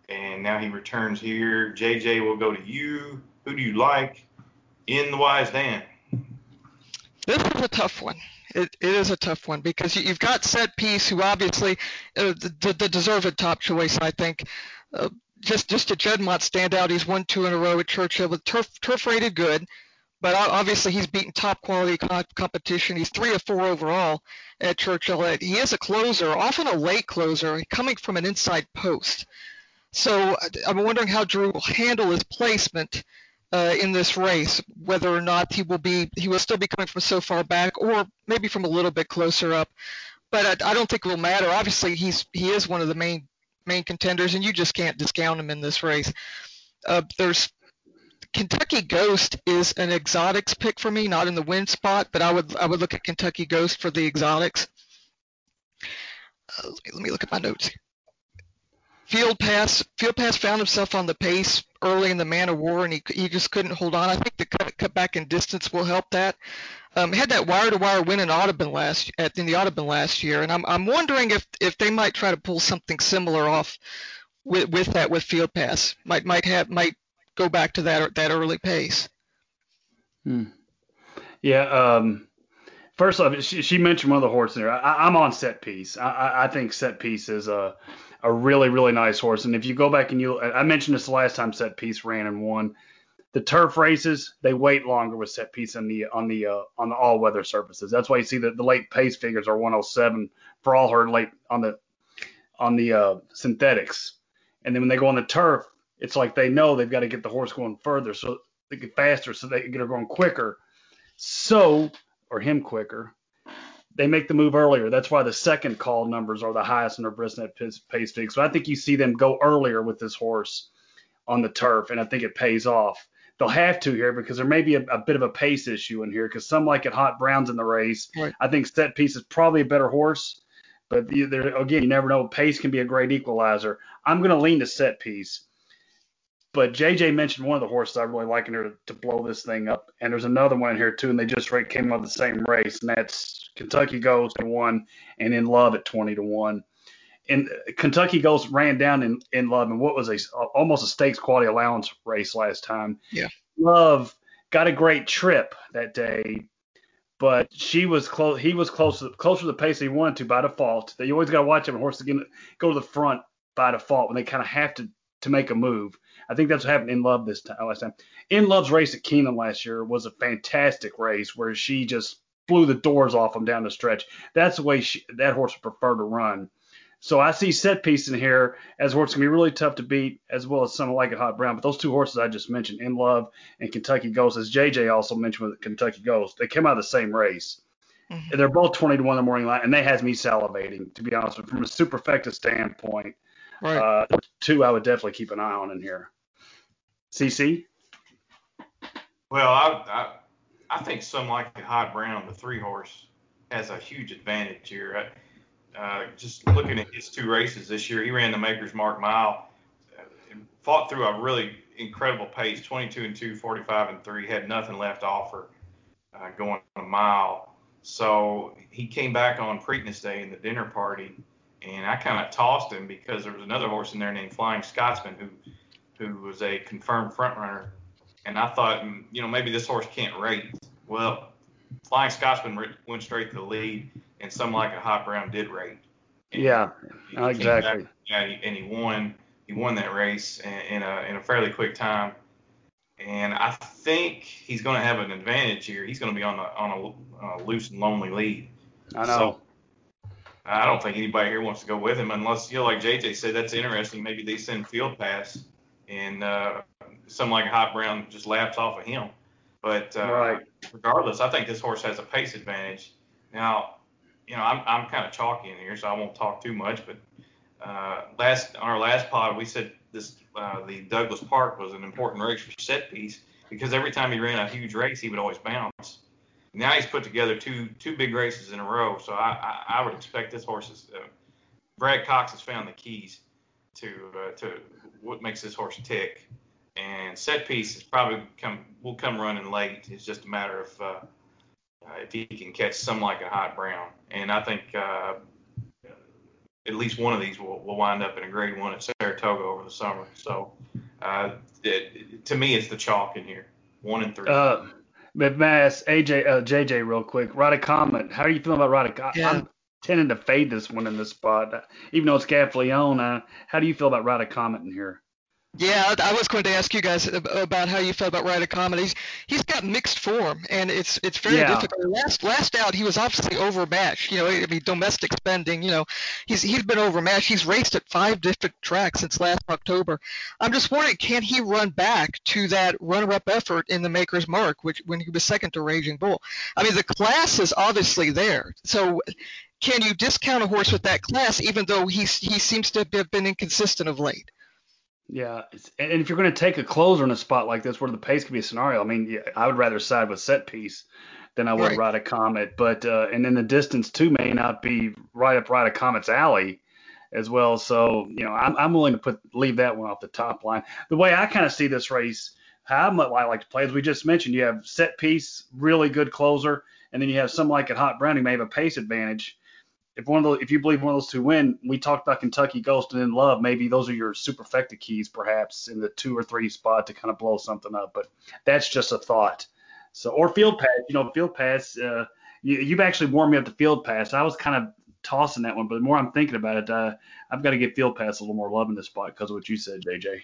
And now he returns here. J J, will go to you. Who do you like in the Wise Dan? This is a tough one. It, it is a tough one because you've got Set Piece, who obviously uh, the, the deserved top choice, I think. Uh, just just a Jedmont standout. He's won two in a row at Churchill with turf turf rated good, but obviously he's beaten top quality co- competition. He's three or four overall at Churchill. He is a closer, often a late closer, coming from an inside post. So I'm wondering how Drew will handle his placement Uh, in this race, whether or not he will be, he will still be coming from so far back, or maybe from a little bit closer up. But I, I don't think it will matter. Obviously, he's he is one of the main main contenders, and you just can't discount him in this race. Uh, there's Kentucky Ghost is an exotics pick for me, not in the win spot, but I would I would look at Kentucky Ghost for the exotics. Uh, let me, let me look at my notes. Field Pass, Field Pass found himself on the pace early in the Man of War, and he he just couldn't hold on. I think the cut, cut back in distance will help that. Um, had that wire to wire win in Audubon last at in the Audubon last year, and I'm I'm wondering if if they might try to pull something similar off with with that with Field Pass. Might might have might go back to that that early pace. Hmm. Yeah. Um. First off, she, she mentioned one of the horses there. I, I'm on Set Piece. I, I, I think Set Piece is a a really, really nice horse. And if you go back and you, I mentioned this last time Set Piece ran and won. The turf races, they wait longer with Set Piece on the on the uh, on the all weather surfaces. That's why you see that the late pace figures are one oh seven for all her late on the on the uh, synthetics. And then when they go on the turf, it's like they know they've got to get the horse going further, so they get faster, so they can get her going quicker. So or him quicker, they make the move earlier. That's why the second call numbers are the highest in their Brisnet pace fig. So I think you see them go earlier with this horse on the turf, and I think it pays off. They'll have to here because there may be a, a bit of a pace issue in here because some like it Hot Brown's in the race. Right. I think Set Piece is probably a better horse, but the, there, again, you never know. Pace can be a great equalizer. I'm going to lean to Set Piece. But J J mentioned one of the horses I really like in here to blow this thing up. And there's another one in here, too, and they just came out of the same race, and that's Kentucky Goes to one and In Love at twenty to one. And Kentucky Goes ran down in, in Love in what was a almost a stakes quality allowance race last time. Yeah. Love got a great trip that day, but she was close. He was close to, closer to the pace he wanted to by default. You always got to watch him. Horses go to the front by default when they kind of have to to make a move. I think that's what happened in Love this time, last time. In Love's race at Keeneland last year was a fantastic race where she just blew the doors off him down the stretch. That's the way she, that horse would prefer to run. So I see Set Piece in here as a horse can be really tough to beat, as well as someone like a Hot Brown. But those two horses I just mentioned, In Love and Kentucky Ghost, as J J also mentioned with Kentucky Ghost, they came out of the same race. Mm-hmm. They're both twenty to one in the morning line, and that has me salivating, to be honest. But from a superfecta standpoint, right. Uh, two I would definitely keep an eye on in here. C C? Well, I, I I think some like the Hot Brown, the three horse, has a huge advantage here. I, uh, just looking at his two races this year, he ran the Maker's Mark Mile, and fought through a really incredible pace, twenty-two and two, forty-five and three, had nothing left to offer uh, going a mile. So he came back on Preakness Day in the dinner party. And I kind of tossed him because there was another horse in there named Flying Scotsman who who was a confirmed front runner. And I thought, you know, maybe this horse can't race. Well, Flying Scotsman went straight to the lead, and some like a Hot Brown did race. Yeah, exactly. Back, and he won. He won that race in a, in a fairly quick time. And I think he's going to have an advantage here. He's going to be on a, on a, on a loose and lonely lead. I know. So, I don't think anybody here wants to go with him unless, you know, like J J said, that's interesting. Maybe they send Field Pass and uh, something like a Hot Brown just laps off of him. But uh, right. Regardless, I think this horse has a pace advantage. Now, you know, I'm I'm kind of chalky in here, so I won't talk too much. But uh, last on our last pod, we said this uh, the Douglas Park was an important race for Set Piece because every time he ran a huge race, he would always bounce. Now he's put together two two big races in a row, so I, I, I would expect this horse is uh, Brad Cox has found the keys to uh, to what makes this horse tick, and Set Piece is probably come will come running late. It's just a matter of uh, uh, if he can catch some like a Hot Brown, and I think uh, at least one of these will, will wind up in a Grade One at Saratoga over the summer. So uh, it, to me, it's the chalk in here, one and three. Uh. But Mass, A J, uh, J J, real quick, Roddick Comet. How are you feeling about Roddick? I, yeah. I'm tending to fade this one in this spot, even though it's Gaffalione. How do you feel about Roddick Comet in here? Yeah, I was going to ask you guys about how you felt about Roddick Comet. He's, he's got mixed form, and it's it's very yeah. difficult. Last last out, he was obviously overmatched. You know, I mean, domestic spending. You know, he's he's been overmatched. He's raced at five different tracks since last October. I'm just wondering, can he run back to that runner-up effort in the Maker's Mark, which when he was second to Raging Bull? I mean, the class is obviously there. So, can you discount a horse with that class, even though he's he seems to have been inconsistent of late? Yeah, and if you're going to take a closer in a spot like this where the pace could be a scenario, I mean, yeah, I would rather side with Set Piece than I would right. Ride a Comet. But uh, and then the distance, too, may not be right up Ride a Comet's alley as well. So, you know, I'm, I'm willing to put leave that one off the top line. The way I kind of see this race, how I like to play, as we just mentioned, you have set piece, really good closer, and then you have someone like at Hot Brown who may have a pace advantage. If one of those, if you believe one of those two win, we talked about Kentucky Ghost and In Love. Maybe those are your superfecta keys, perhaps in the two or three spot to kind of blow something up. But that's just a thought. So, or field pass, you know, field pass. Uh, you, you've actually warmed me up to field pass. I was kind of tossing that one, but the more I'm thinking about it, uh, I've got to give field pass a little more love in this spot because of what you said, J J.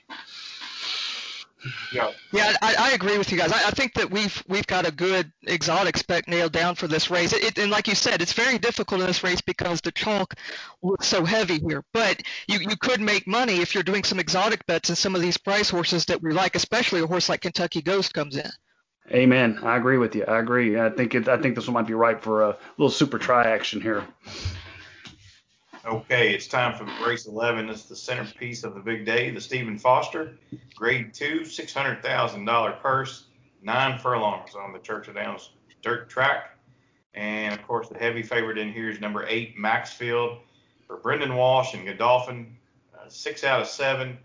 Yeah, yeah, I, I agree with you guys. I, I think that we've we've got a good exotic spec nailed down for this race. It, and like you said, it's very difficult in this race because the chalk looks so heavy here. But you, you could make money if you're doing some exotic bets in some of these price horses that we like, especially a horse like Kentucky Ghost comes in. Amen. I agree with you. I agree. I think it, I think this one might be right for a little super try action here. Okay, it's time for race eleven. It's the centerpiece of the big day, the Stephen Foster, grade two, six hundred thousand dollars purse, nine furlongs on the Churchill Downs dirt track. And, of course, the heavy favorite in here is number eight, Maxfield, for Brendan Walsh and Godolphin, uh, six out of seven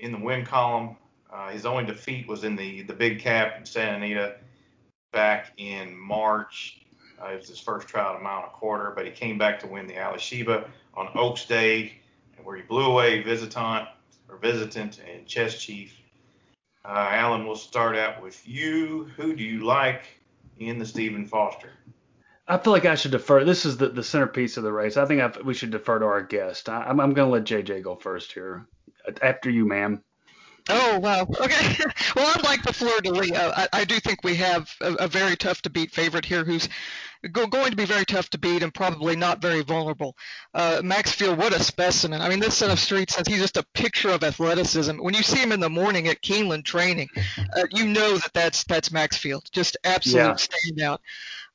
in the win column. Uh, his only defeat was in the, the big cap in Santa Anita back in March. Uh, it was his first trial at a mile and a quarter, but he came back to win the Alishiba on Oaks Day, where he blew away Visitant or Visitant and Chess Chief. Uh, Alan, we'll start out with you. Who do you like in the Stephen Foster? I feel like I should defer. This is the, the centerpiece of the race. I think I've, we should defer to our guest. I, I'm, I'm going to let J J go first here. After you, ma'am. Oh, wow. Okay. Well, I'm like the Fleur de Lis. I, I do think we have a, a very tough-to-beat favorite here who's go, going to be very tough to beat and probably not very vulnerable. Uh, Maxfield, what a specimen. I mean, this son of street sense, he's just a picture of athleticism. When you see him in the morning at Keeneland training, uh, you know that that's, that's Maxfield. Just absolute yeah. standout.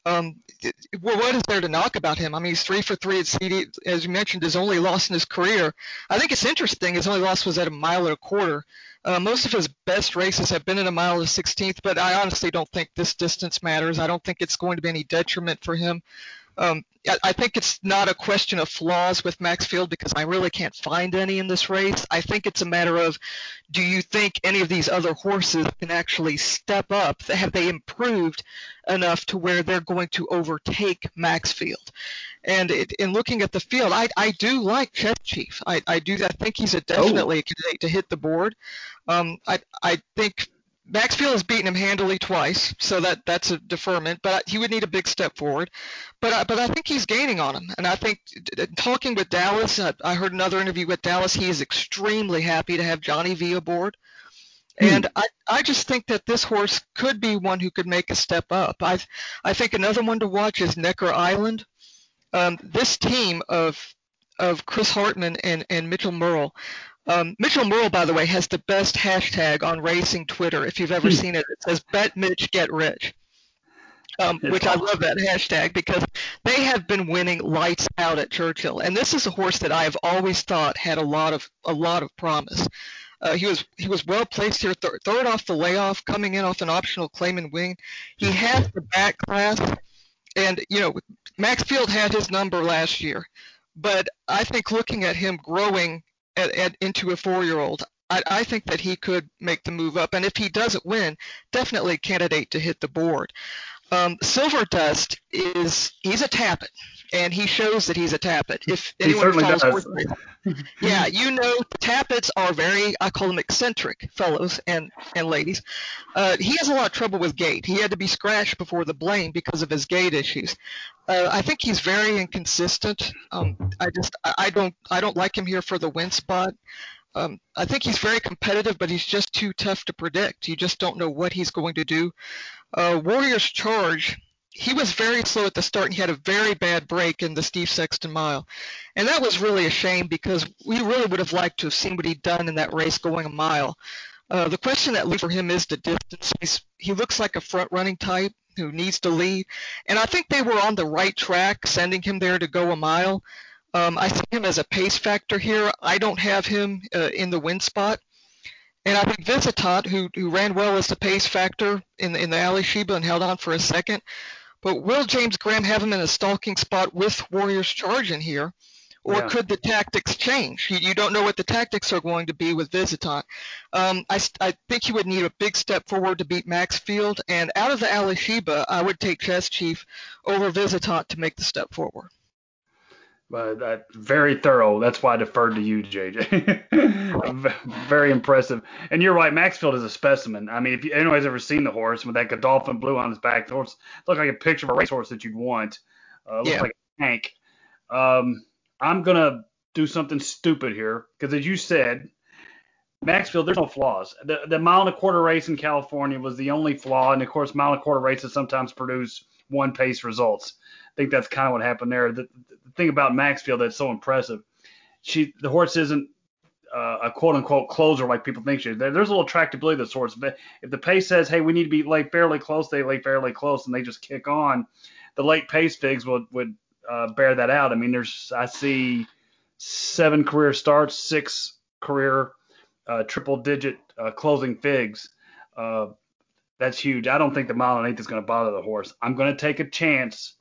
Um, well, what is there to knock about him? I mean, he's three for three at C D. As you mentioned, his only loss in his career. I think it's interesting. His only loss was at a mile and a quarter. Uh, most of his best races have been in a mile and a sixteenth, but I honestly don't think this distance matters. I don't think it's going to be any detriment for him. Um, I, I think it's not a question of flaws with Maxfield because I really can't find any in this race. I think it's a matter of, do you think any of these other horses can actually step up? Have they improved enough to where they're going to overtake Maxfield? And it, in looking at the field, I, I do like Chess Chief. I, I do. I think he's a definitely oh. a candidate to hit the board. Um, I I think Maxfield has beaten him handily twice, so that, that's a deferment. But he would need a big step forward. But I, but I think he's gaining on him. And I think talking with Dallas, I, I heard another interview with Dallas. He is extremely happy to have Johnny V aboard. And I, I just think that this horse could be one who could make a step up. I I think another one to watch is Necker Island. Um, this team of of Chris Hartman and, and Mitchell Merle. Um, Mitchell Merle, by the way, has the best hashtag on racing Twitter. If you've ever seen it, it says, Bet Mitch, Get Rich. Um, which I love that hashtag because they have been winning lights out at Churchill. And this is a horse that I have always thought had a lot of a lot of promise. Uh, he was he was well placed here, th- third off the layoff, coming in off an optional claim and wing. He has the back class, and you know Maxfield had his number last year, but I think looking at him growing at, at, into a four-year-old, I, I think that he could make the move up, and if he doesn't win, definitely a candidate to hit the board. Um, Silver Dust is he's a Tapit. And he shows that he's a Tapit. If anyone he follows does. Horse, yeah, you know, Tapits are very, I call them eccentric fellows and, and ladies. Uh, he has a lot of trouble with gait. He had to be scratched before the Blaine because of his gait issues. Uh, I think he's very inconsistent. Um, I just, I, I don't, I don't like him here for the win spot. Um, I think he's very competitive, but he's just too tough to predict. You just don't know what he's going to do. Uh, Warrior's Charge. He was very slow at the start, and he had a very bad break in the Steve Sexton mile. And that was really a shame because we really would have liked to have seen what he'd done in that race going a mile. Uh, the question that leaves for him is the distance. He's, he looks like a front-running type who needs to lead. And I think they were on the right track, sending him there to go a mile. Um, I see him as a pace factor here. I don't have him uh, in the win spot. And I think Visitant, who who ran well as the pace factor in, in the Alishiba and held on for a second, but will James Graham have him in a stalking spot with Warrior's Charge in here? Or yeah. could the tactics change? You, you don't know what the tactics are going to be with Visitant. Um, I, I think he would need a big step forward to beat Maxfield. And out of the Alishiba, I would take Chess Chief over Visitant to make the step forward. But uh, very thorough. That's why I deferred to you, J J. Very impressive. And you're right. Maxfield is a specimen. I mean, if you, anybody's ever seen the horse with that Godolphin blue on his back, the horse looked like a picture of a racehorse that you'd want. Uh, looks yeah. like a tank. Um, I'm going to do something stupid here because, as you said, Maxfield, there's no flaws. The, the mile and a quarter race in California was the only flaw. And, of course, mile and a quarter races sometimes produce one-pace results. I think that's kind of what happened there. The, the thing about Maxfield that's so impressive, she the horse isn't uh, a quote-unquote closer like people think she is. There, there's a little tractability to this horse. But if the pace says, hey, we need to be lay fairly close, they lay fairly close, and they just kick on, the late pace figs would, would uh, bear that out. I mean, there's I see seven career starts, six career uh, triple-digit uh, closing figs. Uh, that's huge. I don't think the mile and eighth is going to bother the horse. I'm going to take a chance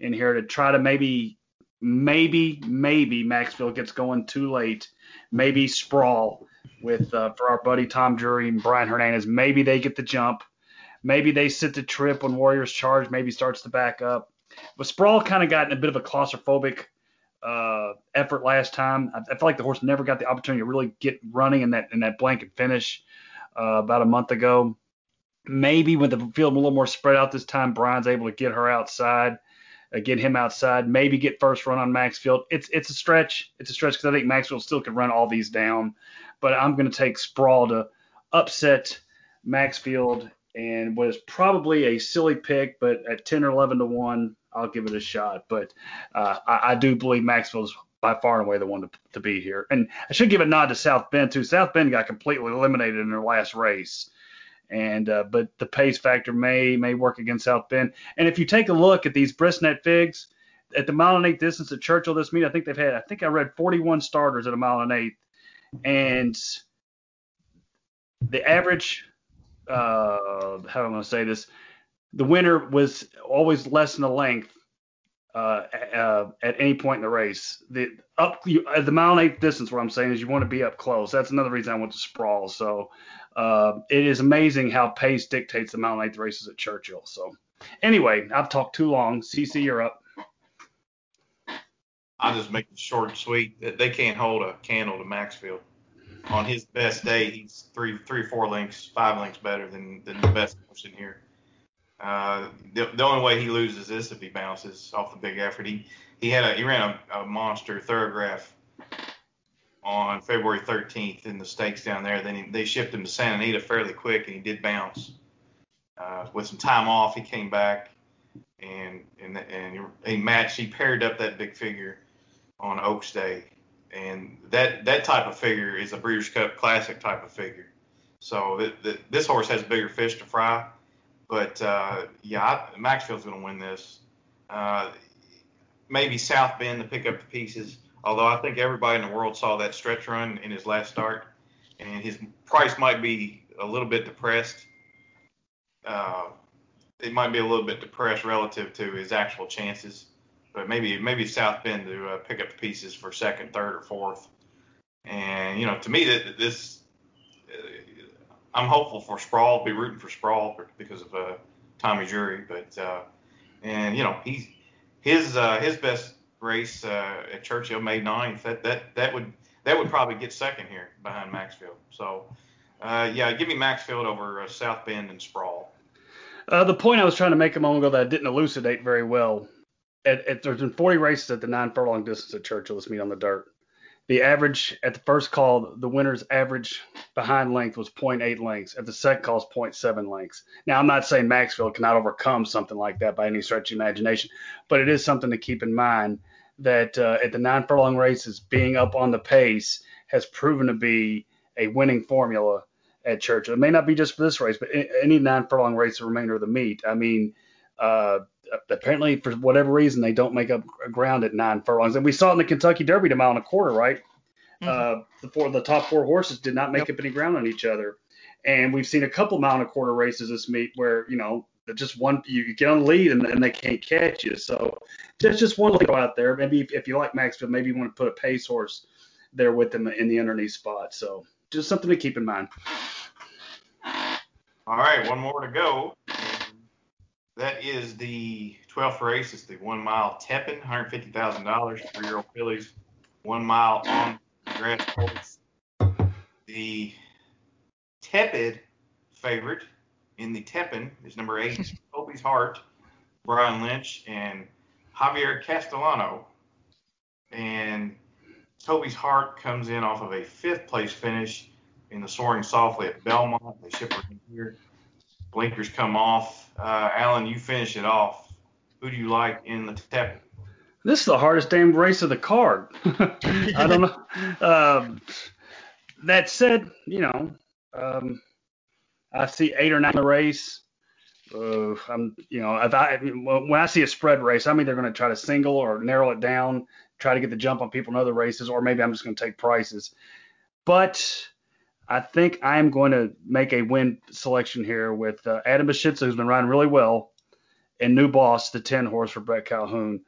in here to try to maybe, maybe, maybe Maxfield gets going too late. Maybe Sprawl with uh, for our buddy Tom Drury and Brian Hernandez. Maybe they get the jump. Maybe they sit the trip when Warriors charge. Maybe starts to back up. But Sprawl kind of got in a bit of a claustrophobic uh, effort last time. I, I feel like the horse never got the opportunity to really get running in that in that blanket finish uh, about a month ago. Maybe with the field a little more spread out this time, Brian's able to get her outside. Get him outside, maybe get first run on Maxfield. It's it's a stretch. It's a stretch because I think Maxfield still could run all these down. But I'm going to take Sprawl to upset Maxfield and was probably a silly pick, but at ten or eleven to one, I'll give it a shot. But uh, I, I do believe Maxfield's by far and away the one to, to beat here. And I should give a nod to South Bend, too. South Bend got completely eliminated in their last race. And uh, but the pace factor may may work against South Bend. And if you take a look at these Bristnet figs at the mile and eighth distance at Churchill this meet, I think they've had I think I read forty-one starters at a mile and eighth, and the average uh, how am I going to say this? The winner was always less than a length uh, uh, at any point in the race. The up you, at the mile and eighth distance, what I'm saying is you want to be up close. That's another reason I went to Sprawl. So. Uh, it is amazing how pace dictates the mile and eighth races at Churchill. So anyway, I've talked too long. CeCe, you're up. I'll just make it short and sweet. They can't hold a candle to Maxfield. On his best day, he's three, three, four lengths, five lengths better than, than the best person here. Uh, the, the only way he loses is if he bounces off the big effort. He he had a he ran a, a monster thoroughgraph on February thirteenth in the stakes down there. Then he, they shipped him to Santa Anita fairly quick, and he did bounce. Uh, with some time off, he came back, and and and he matched. He paired up that big figure on Oaks Day, and that that type of figure is a Breeders' Cup Classic type of figure. So th- th- this horse has bigger fish to fry, but uh, yeah, I, Maxfield's going to win this. Uh, maybe South Bend to pick up the pieces. Although I think everybody in the world saw that stretch run in his last start, and his price might be a little bit depressed. Uh, it might be a little bit depressed relative to his actual chances, but maybe maybe South Bend to uh, pick up the pieces for second, third, or fourth. And you know, to me, that this uh, I'm hopeful for Sprawl. I'll be rooting for Sprawl because of uh, Tommy Drury, but uh, and you know, he's his uh, his best race uh, at Churchill May ninth, that that that would that would probably get second here behind Maxfield. So uh, yeah, give me Maxfield over uh, South Bend and Sprawl. Uh, the point I was trying to make a moment ago that I didn't elucidate very well. At, at, there's been forty races at the nine furlong distance at Churchill. Let's meet on the dirt. The average at the first call, the winner's average behind length was zero point eight lengths. At the second call, it's zero point seven lengths. Now, I'm not saying Maxfield cannot overcome something like that by any stretch of imagination, but it is something to keep in mind that uh, at the nine furlong races, being up on the pace has proven to be a winning formula at Churchill. It may not be just for this race, but any nine furlong race, the remainder of the meet. I mean, uh, apparently for whatever reason, they don't make up ground at nine furlongs. And we saw it in the Kentucky Derby, the mile and a quarter, right? Mm-hmm. Uh, the four, the top four horses did not make yep. up any ground on each other. And we've seen a couple mile and a quarter races this meet where, you know, just one, you get on the lead and, and they can't catch you. So just just one thing out there. Maybe if, if you like Maxfield, maybe you want to put a pace horse there with them in the underneath spot. So just something to keep in mind. All right, one more to go. That is the twelfth race. It's the one mile Teppan, one hundred fifty thousand dollars, three-year-old fillies, one mile on the grass course. The tepid favorite in the Teppan is number eight, Colby's Heart, Brian Lynch, and Javier Castellano. And Colby's Heart comes in off of a fifth-place finish in the Soaring Softly at Belmont. They ship her in here. Blinkers come off. Uh, Alan, you finish it off. Who do you like in the Teppan? This is the hardest damn race of the card. I don't know. Um, that said, you know, um, I see eight or nine in the race. Uh, I'm, you know, if I, when I see a spread race, I'm either going to try to single or narrow it down, try to get the jump on people in other races, or maybe I'm just going to take prices. But I think I'm going to make a win selection here with uh, Adam Bashitza, who's been riding really well, and New Boss, the ten horse for Brett Calhoun.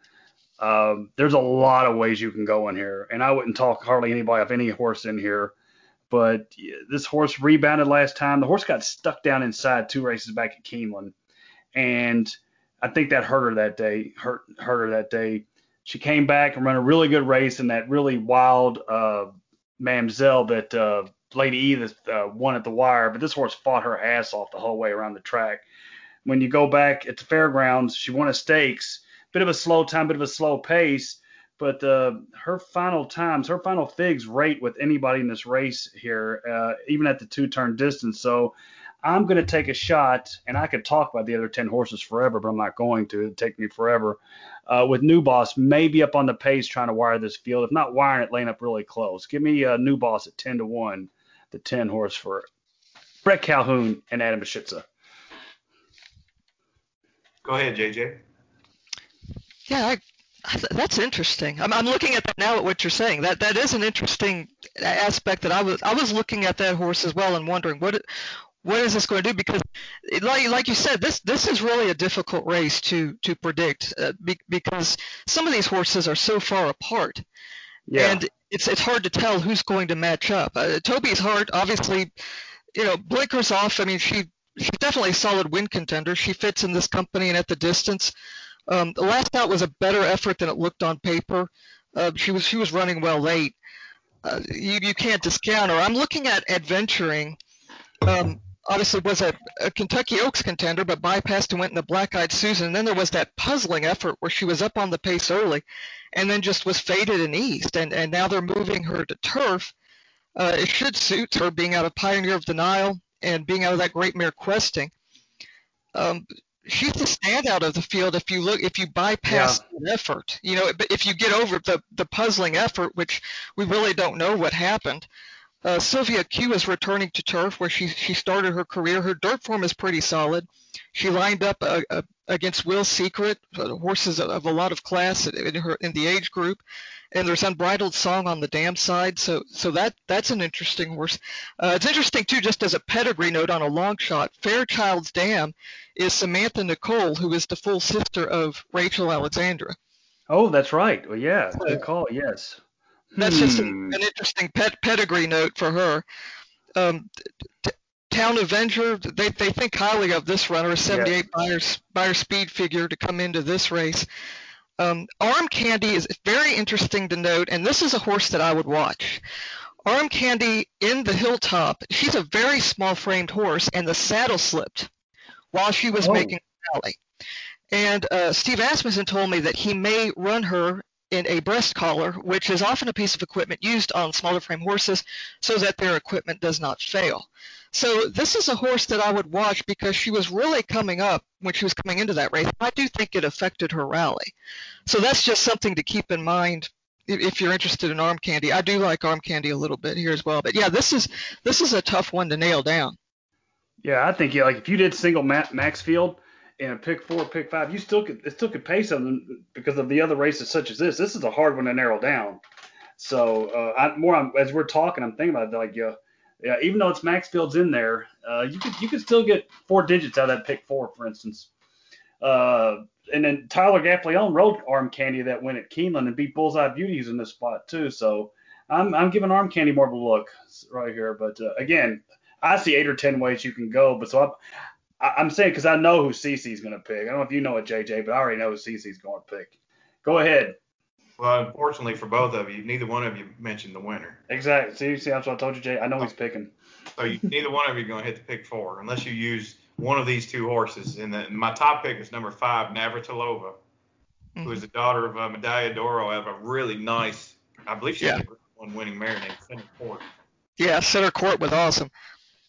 Um, there's a lot of ways you can go in here, and I wouldn't talk hardly anybody off any horse in here. But this horse rebounded last time. The horse got stuck down inside two races back at Keeneland, and I think that hurt her that day. Hurt hurt her that day. She came back and ran a really good race in that really wild uh, Mamselle that uh, Lady E that uh, won at the wire. But this horse fought her ass off the whole way around the track. When you go back at the fairgrounds, she won a stakes. Bit of a slow time, bit of a slow pace. But uh, her final times, her final figs rate with anybody in this race here, uh, even at the two-turn distance. So I'm going to take a shot, and I could talk about the other ten horses forever, but I'm not going to. It'd take me forever. Uh, with New Boss, maybe up on the pace trying to wire this field. If not wiring it, laying up really close. Give me uh, New Boss at ten to one, the ten horse for Brett Calhoun and Adam Bashitza. Go ahead, J J. Yeah, I That's interesting. I'm, I'm looking at that now at what you're saying. That that is an interesting aspect that I was I was looking at that horse as well and wondering what what is this going to do, because it, like like you said, this this is really a difficult race to to predict uh, be, because some of these horses are so far apart. Yeah. And it's it's hard to tell who's going to match up. Uh, Toby's Heart, obviously, you know, blinkers off. I mean, she she's definitely a solid win contender. She fits in this company and at the distance. Um, the last out was a better effort than it looked on paper. Uh, she was she was running well late. Uh, you you can't discount her. I'm looking at Adventuring. Um, obviously was a, a Kentucky Oaks contender, but bypassed and went in the Black-Eyed Susan. And then there was that puzzling effort where she was up on the pace early, and then just was faded and eased. And and now they're moving her to turf. Uh, it should suit her being out of Pioneer of the Nile and being out of that Great Mare Questing. Um, She's the standout of the field if you look if you bypass yeah. the effort, you know. But if you get over the, the puzzling effort, which we really don't know what happened, uh, Sylvia Q is returning to turf where she she started her career. Her dirt form is pretty solid. She lined up uh, uh, against Will Secret, uh, horses of a lot of class in her in the age group, and there's Unbridled Song on the dam side. So so that that's an interesting horse. Uh, it's interesting too, just as a pedigree note on a long shot. Fairchild's Dam is Samantha Nicole, who is the full sister of Rachel Alexandra. Oh, that's right. Well, yeah, so good call. Yes. That's hmm. just a, an interesting pet pedigree note for her. Um, t- Town Avenger, they, they think highly of this runner, a seventy-eight yeah. buyer's buyer speed figure to come into this race. Um, Arm Candy is very interesting to note, and this is a horse that I would watch. Arm Candy in the Hilltop, she's a very small framed horse, and the saddle slipped while she was oh. making rally. And uh, Steve Asmussen told me that he may run her in a breast collar, which is often a piece of equipment used on smaller frame horses so that their equipment does not fail. So this is a horse that I would watch because she was really coming up when she was coming into that race. I do think it affected her rally. So that's just something to keep in mind if you're interested in Arm Candy. I do like Arm Candy a little bit here as well. But yeah, this is this is a tough one to nail down. Yeah, I think yeah, like if you did single Maxfield and pick four, pick five, you still could it still could pay something because of the other races such as this. This is a hard one to narrow down. So uh, I, more I'm, as we're talking, I'm thinking about it, like yeah, yeah, even though it's Maxfield's in there, uh, you could you could still get four digits out of that pick four, for instance. Uh, and then Tyler Gaffalione rode Arm Candy that win at Keeneland and beat Bullseye Beauties in this spot too. So I'm I'm giving Arm Candy more of a look right here. But uh, again, I see eight or ten ways you can go. But so I'm I'm saying because I know who CeCe's going to pick. I don't know if you know it, J J, but I already know who CeCe's going to pick. Go ahead. Well, unfortunately for both of you, neither one of you mentioned the winner. Exactly. See, see that's what I told you, Jay. I know oh. he's picking. So you, neither one of you are going to hit the pick four unless you use one of these two horses. And the, my top pick is number five, Navratilova, mm-hmm. who is the daughter of uh, Medalla d'Oro. I have a really nice, I believe she's yeah. the one winning mare named Center Court. Yeah, Center Court was awesome.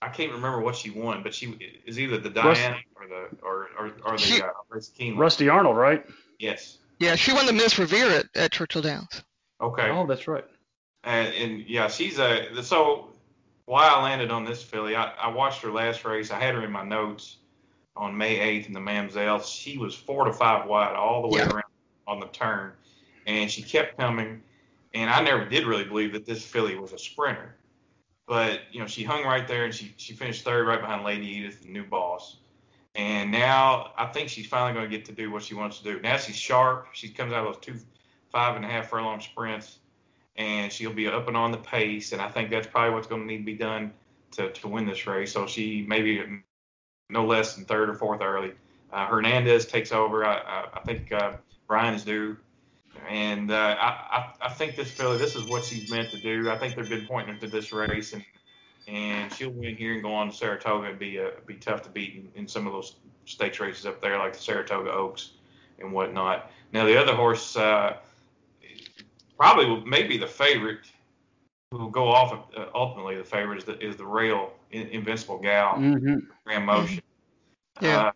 I can't remember what she won, but she is either the Diana Rusty, or the or or, or the she, uh, Keeneland. Rusty Arnold, right? Yes. Yeah, she won the Miss Revere at, at Churchill Downs. Okay. Oh, that's right. And, and yeah, she's a so why I landed on this filly. I, I watched her last race. I had her in my notes on May eighth in the Mamselle. She was four to five wide all the way yeah. around on the turn, and she kept coming. And I never did really believe that this filly was a sprinter. But, you know, she hung right there, and she, she finished third right behind Lady Edith, the new boss. And now I think she's finally going to get to do what she wants to do. Now she's sharp. She comes out of those two five-and-a-half furlong sprints, and she'll be up and on the pace. And I think that's probably what's going to need to be done to, to win this race. So she maybe no less than third or fourth early. Uh, Hernandez takes over. I, I, I think uh, Brian is due. And uh, I, I think this filly, this is what she's meant to do. I think they've been pointing her to this race, and and she'll win here and go on to Saratoga and be uh, be tough to beat in, in some of those stakes races up there, like the Saratoga Oaks and whatnot. Now the other horse, uh, probably will, maybe the favorite, who will go off of, uh, ultimately the favorite is the, is the rail in, Invincible Gal, mm-hmm. Grand Motion. Yeah. Uh,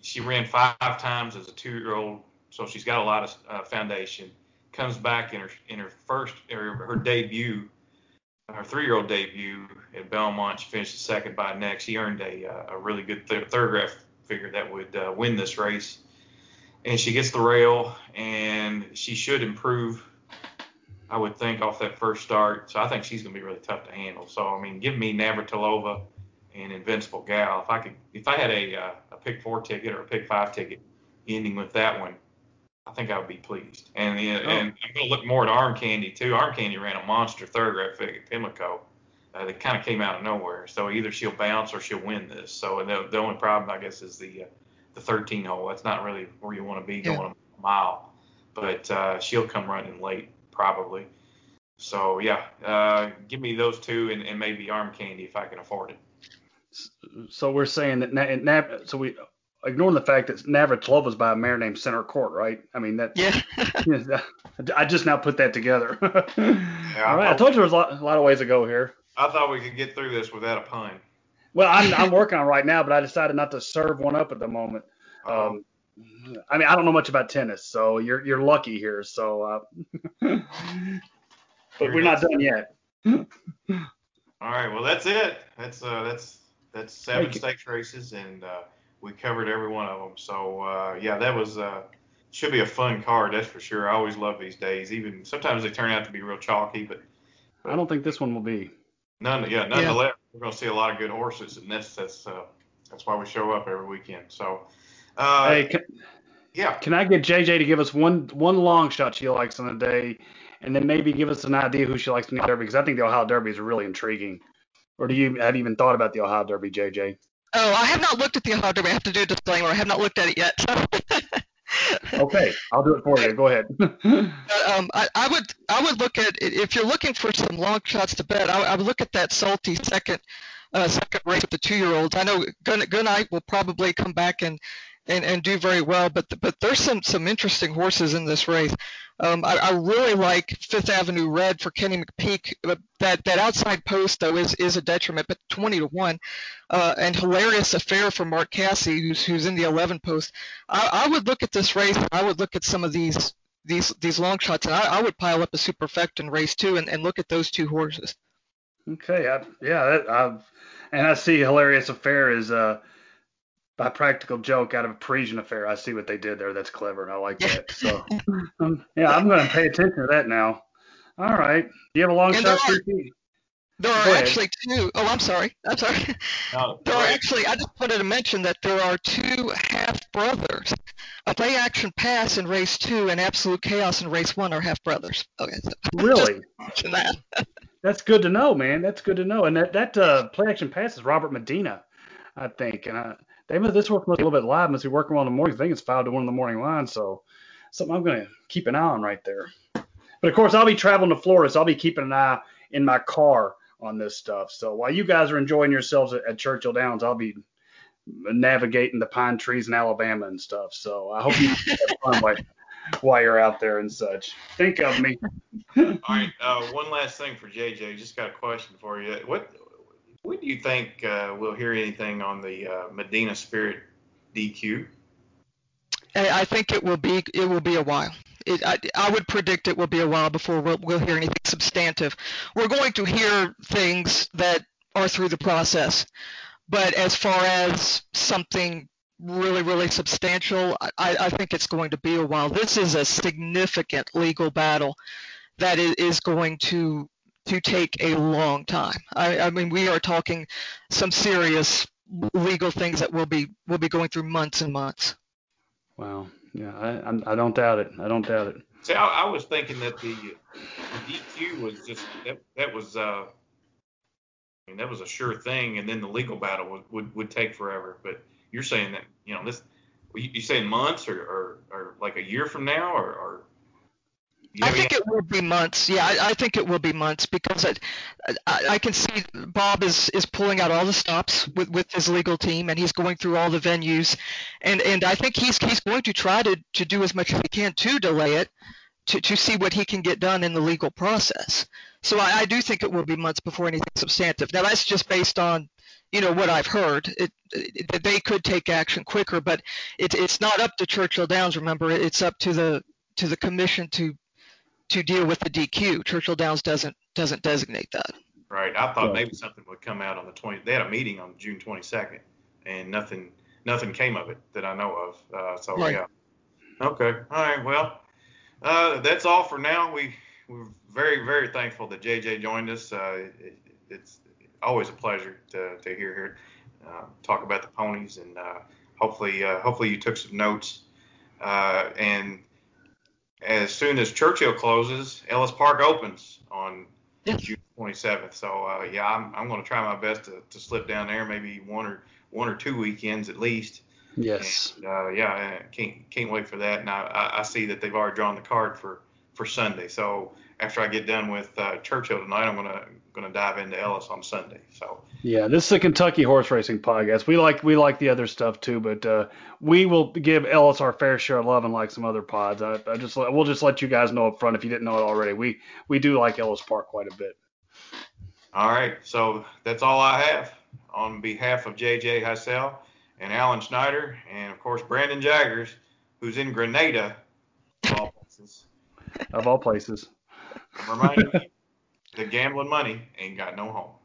she ran five times as a two-year-old. So she's got a lot of uh, foundation. Comes back in her in her first or her debut, her three-year-old debut at Belmont. She finished second by a neck. She earned a uh, a really good th- third graph figure that would uh, win this race. And she gets the rail, and she should improve, I would think, off that first start. So I think she's going to be really tough to handle. So I mean, give me Navratilova and Invincible Gal. If I could, if I had a uh, a pick four ticket or a pick five ticket, ending with that one, I think I would be pleased. And the, oh. and I'm going to look more at Arm Candy, too. Arm Candy ran a monster third graph figure at Pimlico. Uh, that kind of came out of nowhere. So either she'll bounce or she'll win this. So the, the only problem, I guess, is the uh, the thirteen hole. That's not really where you want to be going yeah. a mile. But uh, she'll come running late, probably. So, yeah, uh, give me those two and, and maybe Arm Candy if I can afford it. So we're saying that na- – na- so we – ignoring the fact that Navratilova was by a mare named Center Court, right? I mean, that. Yeah. I just now put that together. yeah, All right. I, I told you there was a lot, a lot of ways to go here. I thought we could get through this without a pun. Well, I'm, I'm working on it right now, but I decided not to serve one up at the moment. Um, I mean, I don't know much about tennis, so you're you're lucky here. So, uh, but here we're not done yet. All right. Well, that's it. That's uh, that's that's seven stakes races and. Uh, We covered every one of them. So, uh, yeah, that was uh, – should be a fun card, that's for sure. I always love these days. Even sometimes they turn out to be real chalky, but, but – I don't think this one will be. None, yeah, nonetheless, yeah. We're going to see a lot of good horses, and that's that's uh, that's why we show up every weekend. So, uh, hey, can, yeah. Can I get J J to give us one one long shot she likes on the day, and then maybe give us an idea who she likes in the Derby? Because I think the Ohio Derby is really intriguing. Or do you have even thought about the Ohio Derby, J J? Oh, I have not looked at the Ohio Derby. I have to do a disclaimer. I have not looked at it yet. So. Okay, I'll do it for you. Go ahead. But, um, I, I would I would look at, if you're looking for some long shots to bet, I, I would look at that salty second uh, second race with the two-year-olds. I know Goodnight will probably come back and, and, and do very well, but but there's some, some interesting horses in this race. Um, I, I really like Fifth Avenue Red for Kenny McPeak. That that outside post, though, is, is a detriment, but twenty to one. Uh, and Hilarious Affair for Mark Cassie, who's who's in the eleven post. I, I would look at this race. I would look at some of these these these long shots, and I, I would pile up a superfect in race two and, and look at those two horses. Okay, I, yeah, that, I've, and I see Hilarious Affair is uh, by practical joke out of a Parisian Affair. I see what they did there. That's clever, and I like that. So um, yeah, I'm going to pay attention to that now. All right. Do you have a long and shot? Are, There are actually two. Oh, I'm sorry. I'm sorry. No, there are actually, I just wanted to mention that there are two half-brothers. A Play Action Pass in race two and Absolute Chaos in race one are half-brothers. Okay. So really? That. That's good to know, man. That's good to know. And that, that uh, Play Action Pass is Robert Medina, I think. And I, they must, this work must be a little bit live. Must be working on the morning. I think it's filed to one in the morning line. So something I'm going to keep an eye on right there. But, of course, I'll be traveling to Florida, so I'll be keeping an eye in my car on this stuff. So while you guys are enjoying yourselves at, at Churchill Downs, I'll be navigating the pine trees in Alabama and stuff. So I hope you have fun while, while you're out there and such. Think of me. All right. Uh, one last thing for J J. Just got a question for you. What What do you think uh, we'll hear anything on the uh, Medina Spirit D Q? I think it will be it will be a while. It, I, I would predict it will be a while before we'll, we'll hear anything substantive. We're going to hear things that are through the process, but as far as something really, really substantial, I, I think it's going to be a while. This is a significant legal battle that is going to to take a long time. I, I mean, we are talking some serious legal things that will be will be going through months and months. Wow. Yeah, I, I don't doubt it. I don't doubt it. See, I, I was thinking that the, the D Q was just that, that was uh, I mean that was a sure thing, and then the legal battle would, would, would take forever. But you're saying that you know this, you saying months or, or, or like a year from now, or, or you know, I think it will be months. Yeah, I, I think it will be months because I, I, I can see Bob is, is pulling out all the stops with, with his legal team, and he's going through all the venues, and, and I think he's he's going to try to, to do as much as he can to delay it, to, to see what he can get done in the legal process. So I, I do think it will be months before anything substantive. Now that's just based on you know what I've heard. It, it, they could take action quicker, but it, it's not up to Churchill Downs. Remember, it's up to the to the commission to. to deal with the D Q. Churchill Downs doesn't doesn't designate that. Right. I thought maybe something would come out on the twentieth. They had a meeting on June twenty-second, and nothing nothing came of it that I know of. Uh, so right. yeah. Okay. All right. Well, uh, that's all for now. We we're very very thankful that J J joined us. Uh, it, it's always a pleasure to to hear here uh, talk about the ponies, and uh, hopefully uh, hopefully you took some notes uh, and. As soon as Churchill closes, Ellis Park opens on yes. June twenty-seventh. So uh, yeah, I'm I'm going to try my best to, to slip down there, maybe one or one or two weekends at least. Yes. And, uh, yeah, can't can't wait for that. And I, I see that they've already drawn the card for, for Sunday. So after I get done with uh, Churchill tonight, I'm gonna gonna dive into Ellis on Sunday. So yeah, this is a Kentucky horse racing podcast. We like we like the other stuff too, but uh, we will give Ellis our fair share of love, and like some other pods. I, I just we'll just let you guys know up front if you didn't know it already. We we do like Ellis Park quite a bit. All right, so that's all I have on behalf of J J Hysel and Alan Schneider, and of course Brandon Jaggers, who's in Grenada, of all places. Of all places. I'm reminding you that gambling money ain't got no home.